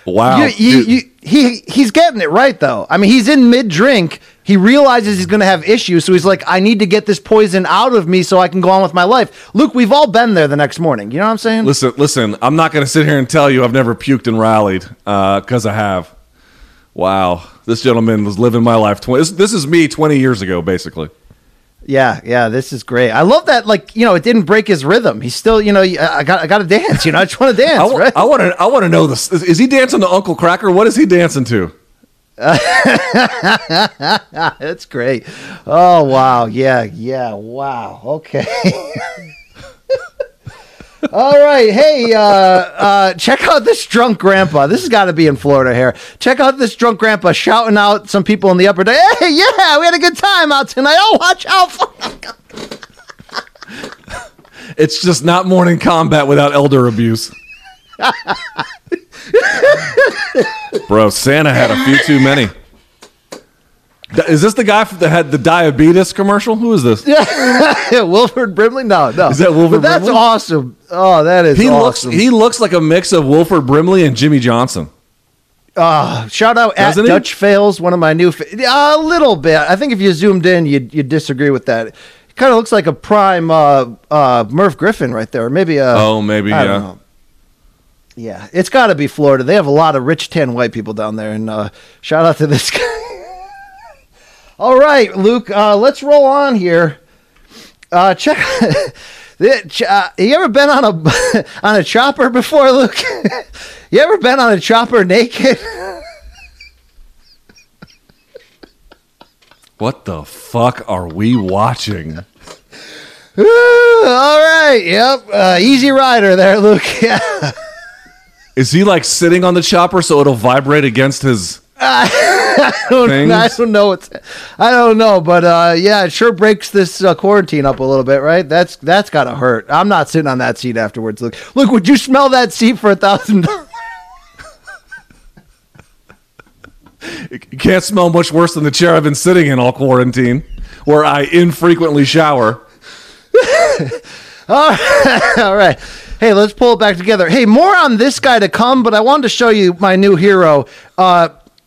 Wow. He's getting it right, though. I mean, he's in mid-drink. He realizes he's going to have issues, so he's like, I need to get this poison out of me so I can go on with my life. Luke, we've all been there the next morning. You know what I'm saying? Listen, I'm not going to sit here and tell you I've never puked and rallied, because I have. Wow, this gentleman was living my life. This is me 20 years ago, basically. Yeah, this is great. I love that. Like, you know, it didn't break his rhythm. He's still, you know, I got to dance. You know, I just want to dance. Right? I want to know this. Is he dancing to Uncle Cracker? What is he dancing to? That's great. Oh wow, yeah, wow. Okay. All right, hey, check out this drunk grandpa. This has got to be in Florida here. Check out this drunk grandpa shouting out some people in the upper deck. Hey, yeah, we had a good time out tonight. Oh, watch out! It's just not morning combat without elder abuse. Bro, Santa had a few too many. Is this the guy that had the diabetes commercial? Who is this? Yeah, Wilford Brimley? No. Is that Wilford Brimley? That's awesome. Oh, that is awesome. He looks like a mix of Wilford Brimley and Jimmy Johnson. Shout out at Dutch Fails, one of my new... a little bit. I think if you zoomed in, you'd disagree with that. He kind of looks like a prime Merv Griffin right there. Maybe a... Oh, maybe, I don't know. Yeah, it's got to be Florida. They have a lot of rich, tan white people down there, and shout out to this guy. All right, Luke, let's roll on here. Check. You ever been on a chopper before, Luke? You ever been on a chopper naked? What the fuck are we watching? All right, yep. Easy Rider there, Luke. Yeah. Is he like sitting on the chopper so it'll vibrate against his... I don't know, but yeah, it sure breaks this quarantine up a little bit, right? That's gotta hurt. I'm not sitting on that seat afterwards. Look, would you smell that seat for $1,000? You can't smell much worse than the chair I've been sitting in all quarantine, where I infrequently shower. All right. Hey, let's pull it back together. Hey, more on this guy to come, but I wanted to show you my new hero.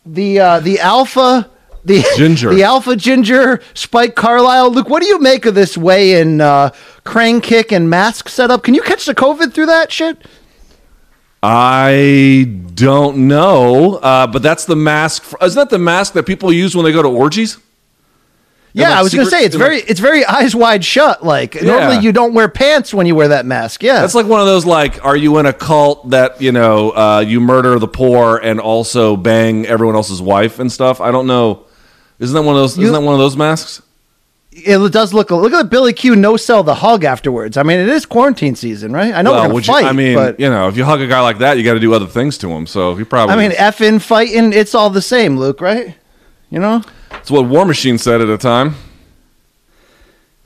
The alpha The Alpha Ginger, Spike Carlisle. Luke, what do you make of this weigh-in crane kick and mask setup? Can you catch the COVID through that shit? I don't know, but that's the mask. Isn't that the mask that people use when they go to orgies? Yeah, like I was gonna say it's very eyes wide shut. Like normally you don't wear pants when you wear that mask. Yeah, that's like one of those like, are you in a cult that you murder the poor and also bang everyone else's wife and stuff? I don't know. Isn't that one of those? Isn't that one of those masks? It does look at Billy Q no sell the hug afterwards. I mean, it is quarantine season, right? I know we're gonna fight. If you hug a guy like that, you got to do other things to him. So he probably. I mean, effing fighting, it's all the same, Luke. Right? You know, it's what War Machine said at a time.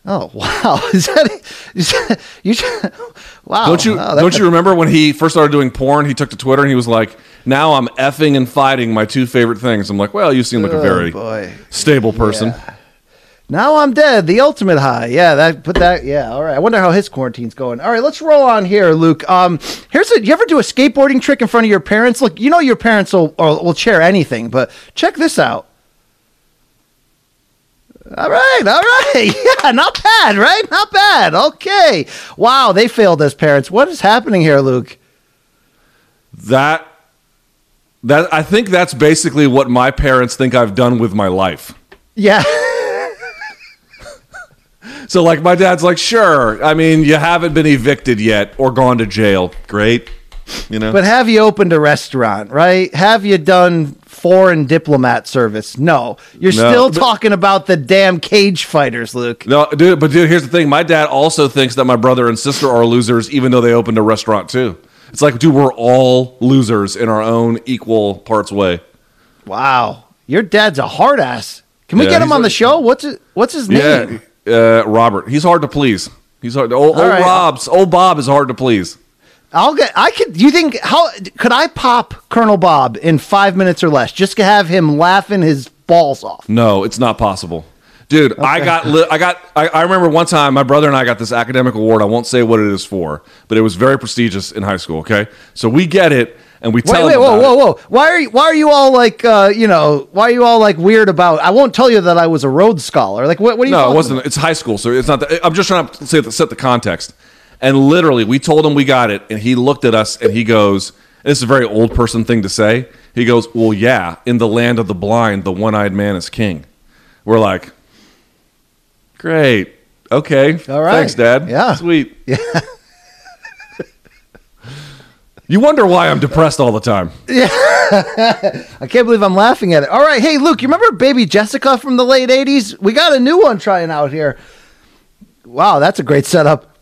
Oh wow! Is that you? Wow! Don't you remember when he first started doing porn? He took to Twitter and he was like, "Now I'm effing and fighting, my two favorite things." I'm like, "Well, you seem like a very stable person." Yeah. Now I'm dead. The ultimate high. Yeah, Yeah, all right. I wonder how his quarantine's going. All right, let's roll on here, Luke. You ever do a skateboarding trick in front of your parents? Look, you know your parents will chair anything, but check this out. All right. Yeah, not bad, right? Not bad. Okay. Wow, they failed as parents. What is happening here, Luke? That I think that's basically what my parents think I've done with my life. Yeah. So, like, my dad's like, sure, I mean, you haven't been evicted yet or gone to jail. Great. You know? But have you opened a restaurant, right? Have you done foreign diplomat service? No. You're still talking about the damn cage fighters, Luke. No, dude, here's the thing. My dad also thinks that my brother and sister are losers, even though they opened a restaurant, too. It's like, dude, we're all losers in our own equal parts way. Wow. Your dad's a hard ass. Can we get him on the show? What's his name? Yeah. Robert, he's hard to please. He's hard. Old Bob is hard to please. Could I pop Colonel Bob in 5 minutes or less just to have him laughing his balls off? No, it's not possible, dude. Okay. I remember one time my brother and I got this academic award. I won't say what it is for, but it was very prestigious in high school. Okay, so we get it. And we tell him. Whoa. Why are you all like why are you all like weird about? I won't tell you that I was a Rhodes Scholar. Like what? What are you? No, it wasn't. About? It's high school, so it's not. I'm just trying to set the context. And literally, we told him we got it, and he looked at us, and he goes, and "This is a very old person thing to say." He goes, "Well, yeah, in the land of the blind, the one-eyed man is king." We're like, "Great, okay, all right, thanks, Dad, yeah, sweet, yeah." You wonder why I'm depressed all the time. Yeah. I can't believe I'm laughing at it. All right. Hey, Luke, you remember Baby Jessica from the late 80s? We got a new one trying out here. Wow, that's a great setup.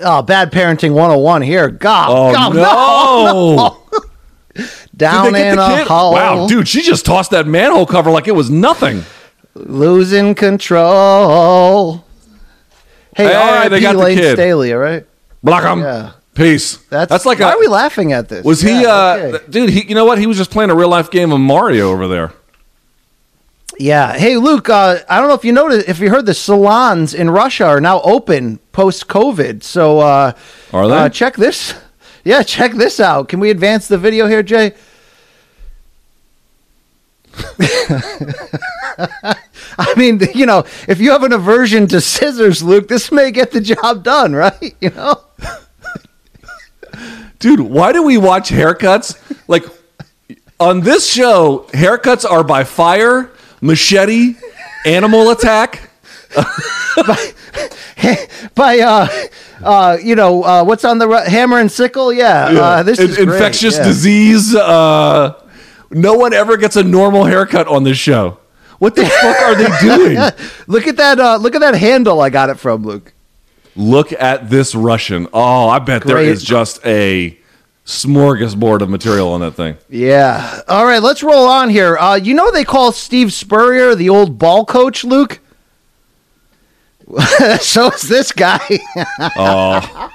Oh, bad parenting 101 here. God, no. Down in a hole. Wow, dude, she just tossed that manhole cover like it was nothing. Losing control. Hey, R.I.P. Lane Staley, all right? Block him. Yeah. Peace. That's like. Why are we laughing at this? Was he, okay. Dude? He, you know what? He was just playing a real life game of Mario over there. Yeah. Hey, Luke. I don't know if you noticed, if you heard, the salons in Russia are now open post COVID. So are they? Check this. Yeah, check this out. Can we advance the video here, Jay? I mean, if you have an aversion to scissors, Luke, this may get the job done, right? You know. Dude, why do we watch haircuts? Like, on this show, haircuts are by fire, machete, animal attack. What's on the hammer and sickle? Yeah. This is infectious disease. No one ever gets a normal haircut on this show. What the fuck are they doing? Look at that handle I got it from, Luke. Look at this Russian. Oh, I bet there is just a smorgasbord of material on that thing. Yeah. All right, let's roll on here. They call Steve Spurrier the old ball coach, Luke? So is this guy. Oh.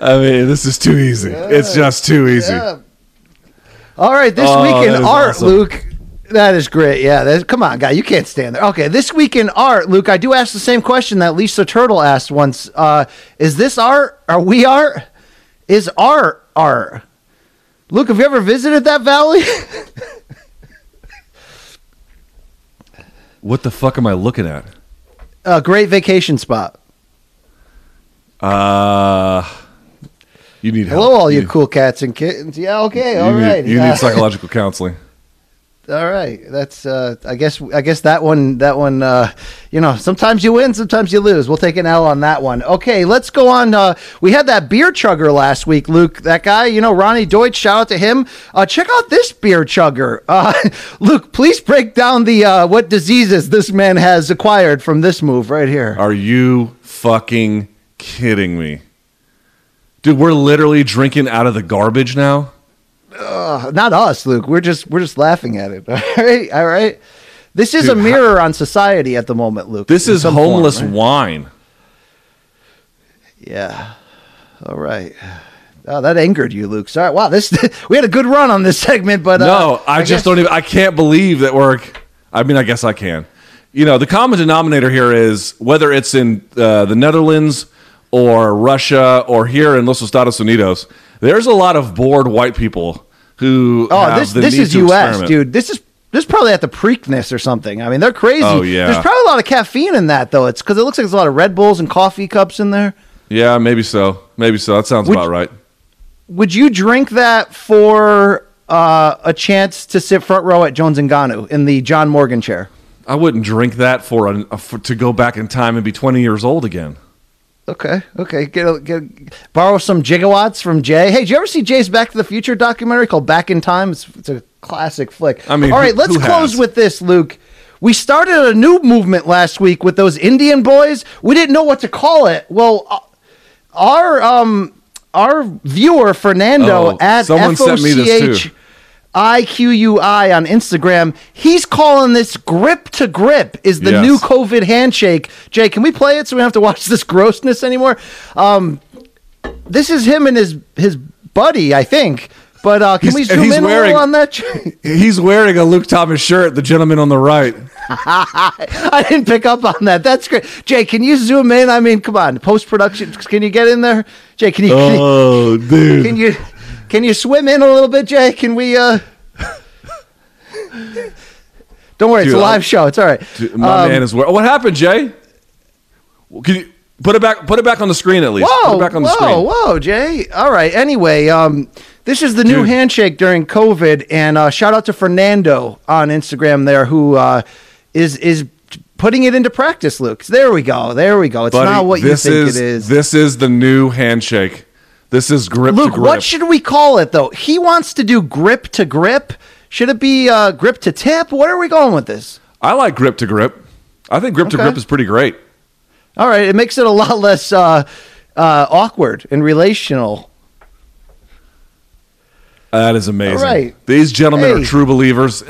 I mean, this is too easy. It's just too easy. Yeah. All right, this week in art, awesome. Luke. That is great. Yeah. Come on, guy. You can't stand there. Okay. This week in art, Luke, I do ask the same question that Lisa Turtle asked once. Is this art? Are we art? Is art are. Luke, have you ever visited that valley? What the fuck am I looking at? A great vacation spot. You need help. Hello, all you cool cats and kittens. Yeah, okay, all right. You need psychological counseling. All right, that's. I guess that one. Sometimes you win, sometimes you lose. We'll take an L on that one. Okay, let's go on. We had that beer chugger last week, Luke. That guy, Ronnie Deutsch. Shout out to him. Check out this beer chugger, Luke. Please break down the what diseases this man has acquired from this move right here. Are you fucking kidding me, dude? We're literally drinking out of the garbage now. Not us, Luke. We're just laughing at it. All right. This is a mirror on society at the moment, Luke. This is homeless wine. Yeah. All right. Oh, that angered you, Luke. Sorry. Wow. We had a good run on this segment, but no, I can't believe that we're. I mean, I guess I can. The common denominator here is whether it's in the Netherlands or Russia or here in Los Estados Unidos. There's a lot of bored white people who this is U.S., experiment. Dude. This is probably at the Preakness or something. I mean, they're crazy. Oh, yeah. There's probably a lot of caffeine in that, though. It's because it looks like there's a lot of Red Bulls and coffee cups in there. Yeah, maybe so. That sounds about right. Would you drink that for a chance to sit front row at Jones and Ngannou in the John Morgan chair? I wouldn't drink that for to go back in time and be 20 years old again. Okay. Borrow some gigawatts from Jay. Hey, did you ever see Jay's Back to the Future documentary called Back in Time? It's a classic flick. I mean, all right, let's close with this, Luke. We started a new movement last week with those Indian boys. We didn't know what to call it. Well, our viewer Fernando at FOCHIQUI on Instagram, he's calling this grip to grip is the new COVID handshake. Jay, can we play it so we don't have to watch this grossness anymore? This is him and his buddy, I think. But can we zoom in a little on that? He's wearing a Luke Thomas shirt, the gentleman on the right. I didn't pick up on that. That's great. Jay, can you zoom in? I mean, come on. Post-production, can you get in there? Jay, can you... Oh, dude. Can you swim in a little bit, Jay? Can we... Don't worry, dude, it's a live show. It's all right. Dude, my man is... What happened, Jay? Can you put it back on the screen at least? Whoa, put it back on the screen. Whoa, Jay. All right. Anyway, this is the new handshake during COVID, and shout out to Fernando on Instagram there who is putting it into practice, Luke. There we go. It's not what you think it is. This is the new handshake. This is grip to grip. Luke, what should we call it, though? He wants to do grip to grip. Should it be grip to tip? What are we going with this? I like grip to grip. I think grip to grip is pretty great. All right. It makes it a lot less awkward and relational. That is amazing. All right. These gentlemen are true believers.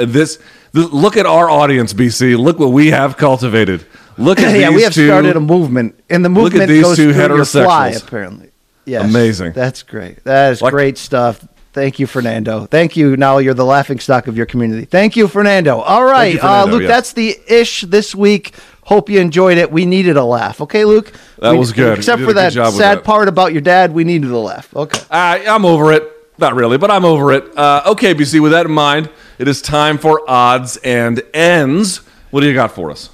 Look at our audience, BC. Look what we have cultivated. Look at these two. We have started a movement. And the movement goes through your fly, apparently. Yes, amazing. That's great. That is great stuff. Thank you, Fernando. Thank you. Now you're the laughingstock of your community. Thank you, Fernando. All right. You, Fernando, Luke, that's the ish this week. Hope you enjoyed it. We needed a laugh. Okay, Luke? That was good. Except for that sad part about your dad, we needed a laugh. Okay. I'm over it. Not really, but I'm over it. Okay, BC, with that in mind, it is time for odds and ends. What do you got for us?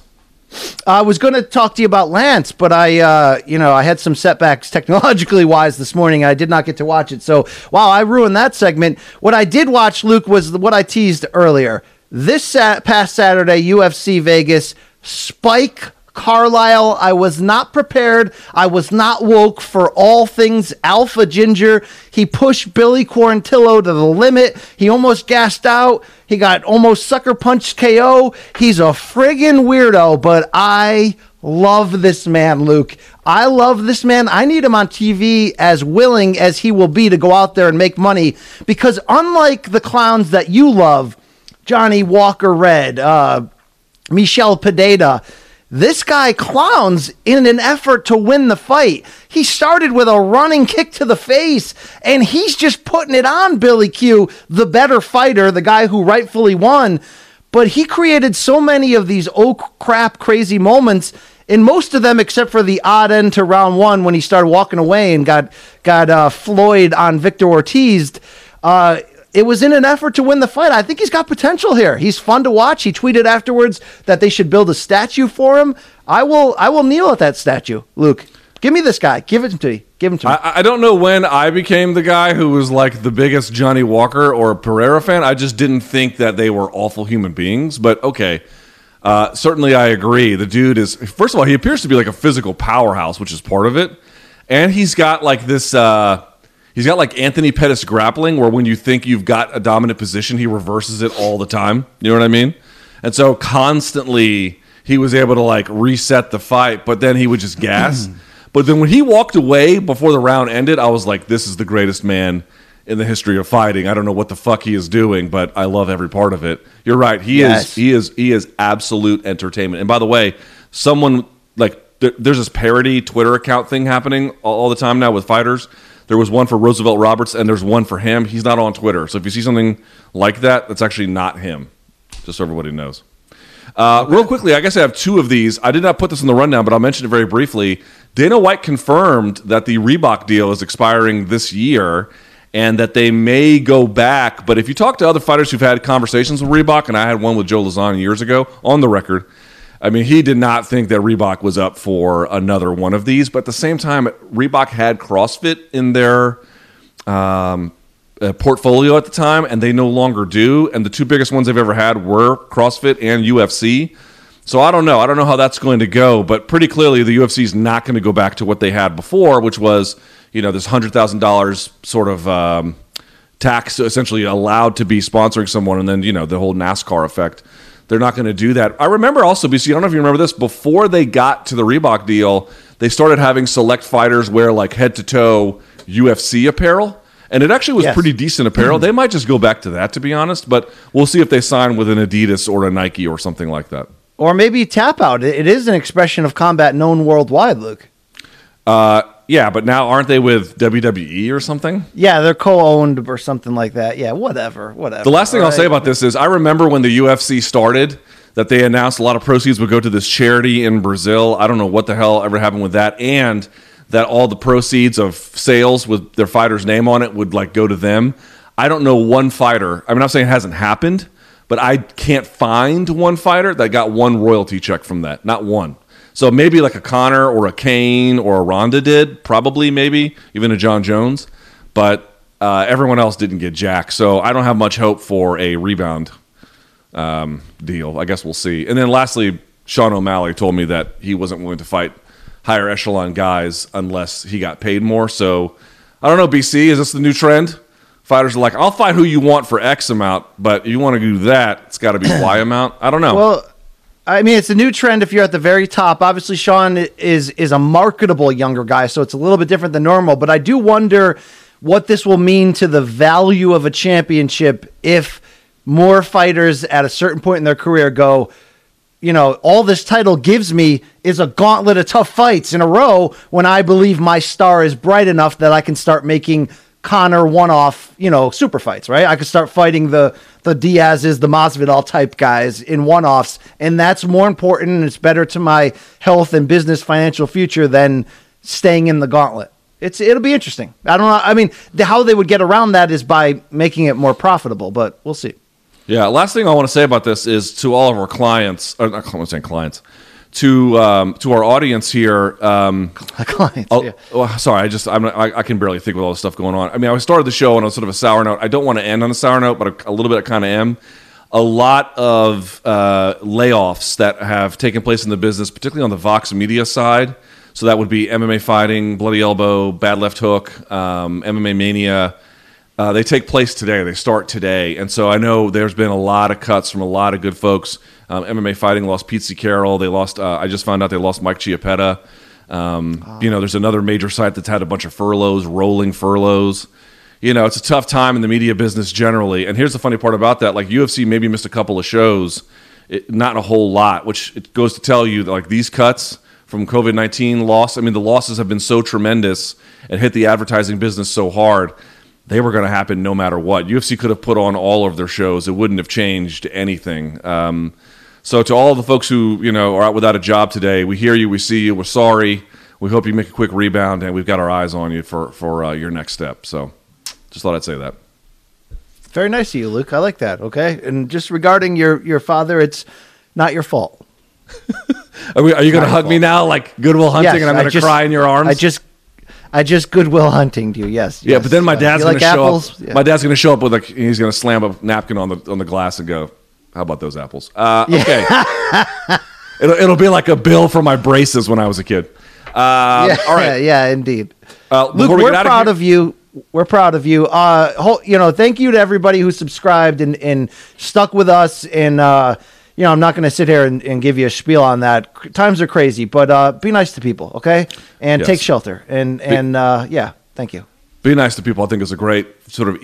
I was going to talk to you about Lance, but I had some setbacks technologically wise this morning. I did not get to watch it. So, wow, I ruined that segment. What I did watch, Luke, was what I teased earlier. This past Saturday, UFC Vegas, Spike Carlisle. I was not prepared. I was not woke for all things Alpha Ginger. He pushed Billy Quarantillo to the limit. He almost gassed out. He got almost sucker punched KO. He's a friggin' weirdo, but I love this man, Luke. I love this man. I need him on TV as willing as he will be to go out there and make money, because unlike the clowns that you love, Johnny Walker Red, Michelle Pineda, this guy clowns in an effort to win the fight. He started with a running kick to the face, and he's just putting it on Billy Q, the better fighter, the guy who rightfully won. But he created so many of these oh crap crazy moments, in most of them, except for the odd end to round one when he started walking away and got Floyd on Victor Ortiz. It was in an effort to win the fight. I think he's got potential here. He's fun to watch. He tweeted afterwards that they should build a statue for him. I will kneel at that statue, Luke. Give me this guy. Give it to me. Give him to me. I don't know when I became the guy who was like the biggest Johnny Walker or Pereira fan. I just didn't think that they were awful human beings. But okay, certainly I agree. The dude is, first of all, he appears to be like a physical powerhouse, which is part of it. And he's got like this, he's got like Anthony Pettis grappling where when you think you've got a dominant position, he reverses it all the time. You know what I mean? And so constantly he was able to like reset the fight, but then he would just gas. But then when he walked away before the round ended, I was like, this is the greatest man in the history of fighting. I don't know what the fuck he is doing, but I love every part of it. You're right. He is absolute entertainment. And by the way, someone like there's this parody Twitter account thing happening all the time now with fighters. There was one for Roosevelt Roberts and there's one for him. He's not on Twitter. So if you see something like that, that's actually not him. Just so everybody knows. Real quickly, I guess I have two of these. I did not put this in the rundown, but I'll mention it very briefly. Dana White confirmed that the Reebok deal is expiring this year and that they may go back. But if you talk to other fighters who've had conversations with Reebok, and I had one with Joe Lozano years ago on the record, I mean, he did not think that Reebok was up for another one of these. But at the same time, Reebok had CrossFit in their portfolio at the time, and they no longer do. And the two biggest ones they've ever had were CrossFit and UFC. So I don't know. I don't know how that's going to go, but pretty clearly the UFC is not going to go back to what they had before, which was, you know, this $100,000 sort of tax essentially allowed to be sponsoring someone, and then, you know, the whole NASCAR effect. They're not going to do that. I remember also, BC, I don't know if you remember this, before they got to the Reebok deal, they started having select fighters wear like head-to-toe UFC apparel, and it actually was pretty decent apparel. They might just go back to that, to be honest, but we'll see if they sign with an Adidas or a Nike or something like that. Or maybe tap out. It is an expression of combat known worldwide, Luke. Yeah, but now aren't they with WWE or something? Yeah, they're co-owned or something like that. Yeah, whatever. The last thing I'll say about this is I remember when the UFC started that they announced a lot of proceeds would go to this charity in Brazil. I don't know what the hell ever happened with that. And that all the proceeds of sales with their fighter's name on it would like go to them. I don't know one fighter. I mean, I'm saying it hasn't happened. But I can't find one fighter that got one royalty check from that. Not one. So maybe like a Conor or a Kane or a Ronda did. Probably, maybe. Even a Jon Jones. But everyone else didn't get jack. So I don't have much hope for a rebound deal. I guess we'll see. And then lastly, Sean O'Malley told me that he wasn't willing to fight higher echelon guys unless he got paid more. So I don't know, BC. Is this the new trend? Fighters are like, I'll fight who you want for X amount, but if you want to do that, it's got to be Y amount. I don't know. Well, I mean, it's a new trend if you're at the very top. Obviously, Sean is a marketable younger guy, so it's a little bit different than normal. But I do wonder what this will mean to the value of a championship if more fighters at a certain point in their career go, you know, all this title gives me is a gauntlet of tough fights in a row when I believe my star is bright enough that I can start making Connor one-off, you know, super fights, right? I could start fighting the Diaz's, the Masvidal type guys in one-offs, and that's more important and it's better to my health and business financial future than staying in the gauntlet. It'll be interesting. I don't know. I mean, how they would get around that is by making it more profitable, but we'll see. Yeah, last thing I want to say about this is to all of our clients, or not clients, to our audience here, clients. Yeah. Oh, sorry, I can barely think with all the stuff going on. I mean, I started the show on a sort of a sour note. I don't want to end on a sour note, but a little bit I kind of am. A lot of layoffs that have taken place in the business, particularly on the Vox Media side. So that would be MMA Fighting, Bloody Elbow, Bad Left Hook, MMA Mania. They take place today. They start today. And so I know there's been a lot of cuts from a lot of good folks. MMA Fighting lost Pete Carroll. They lost, I just found out they lost Mike Chiappetta. You know, there's another major site that's had a bunch of furloughs, rolling furloughs. You know, it's a tough time in the media business generally. And here's the funny part about that. Like UFC maybe missed a couple of shows, not a whole lot, which it goes to tell you that like these cuts from COVID-19 loss, I mean, the losses have been so tremendous and hit the advertising business so hard. They were going to happen no matter what. UFC could have put on all of their shows. It wouldn't have changed anything. So to all the folks who, you know, are out without a job today, we hear you, we see you, we're sorry. We hope you make a quick rebound, and we've got our eyes on you for your next step. So just thought I'd say that. Very nice of you, Luke. I like that. Okay. And just regarding your father, it's not your fault. Are you going to hug me now like Goodwill Hunting, yes, and I'm going to cry in your arms? I just Goodwill Hunting to you. Yes. Yeah, yes. But then my dad's going to show up. Yeah. My dad's going to show up with he's going to slam a napkin on the glass and go, "How about those apples?" Okay. It'll be like a bill for my braces when I was a kid. All right. Yeah, indeed. Luke, we're proud of you. We're proud of you. Thank you to everybody who subscribed and stuck with us. And, I'm not going to sit here and give you a spiel on that. Times are crazy, but be nice to people, okay? And yes. Take shelter. And thank you. Be nice to people, I think, is a great sort of...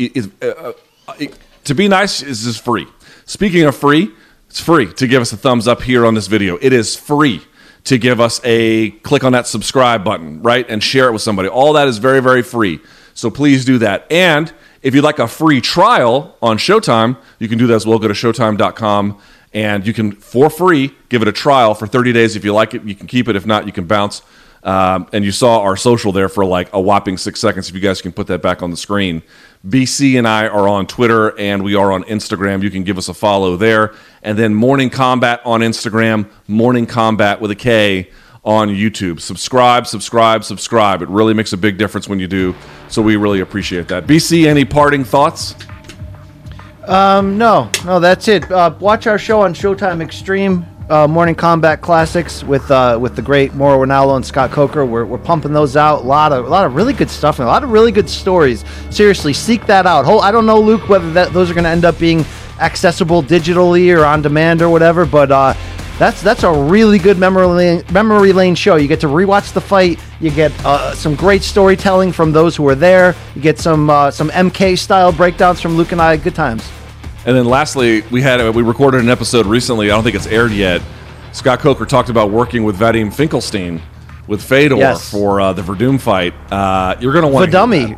to be nice is just free. Speaking of free, it's free to give us a thumbs up here on this video. It is free to give us a click on that subscribe button, right? And share it with somebody. All that is very, very free. So please do that. And if you'd like a free trial on Showtime, you can do that as well. Go to showtime.com and you can, for free, give it a trial for 30 days. If you like it, you can keep it. If not, you can bounce. And you saw our social there for like a whopping 6 seconds. If you guys can put that back on the screen. BC and I are on Twitter and we are on Instagram. You can give us a follow there. And then Morning Combat on Instagram, Morning Combat with a K on YouTube. Subscribe. It really makes a big difference when you do. So we really appreciate that. BC, any parting thoughts? No, that's it. Watch our show on Showtime Extreme. Morning Combat Classics with the great Mauro Ranallo and Scott Coker. We're pumping those out. A lot of really good stuff and a lot of really good stories. Seriously, seek that out. I don't know, Luke, whether those are going to end up being accessible digitally or on demand or whatever, but that's a really good memory lane show. You get to rewatch the fight. You get some great storytelling from those who were there. You get some MK style breakdowns from Luke and I. Good times. And then lastly, we recorded an episode recently. I don't think it's aired yet. Scott Coker talked about working with Vadim Finkelstein with Fedor for the Verdum fight. You're going to want Verdummy.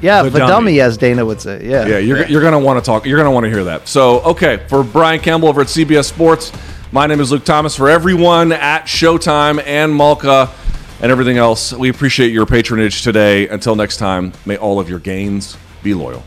Yeah, Verdummy, as Dana would say. Yeah. Yeah, you're going to want to talk. You're going to want to hear that. So, okay, for Brian Campbell over at CBS Sports, my name is Luke Thomas. For everyone at Showtime and Malka and everything else, we appreciate your patronage today. Until next time, may all of your gains be loyal.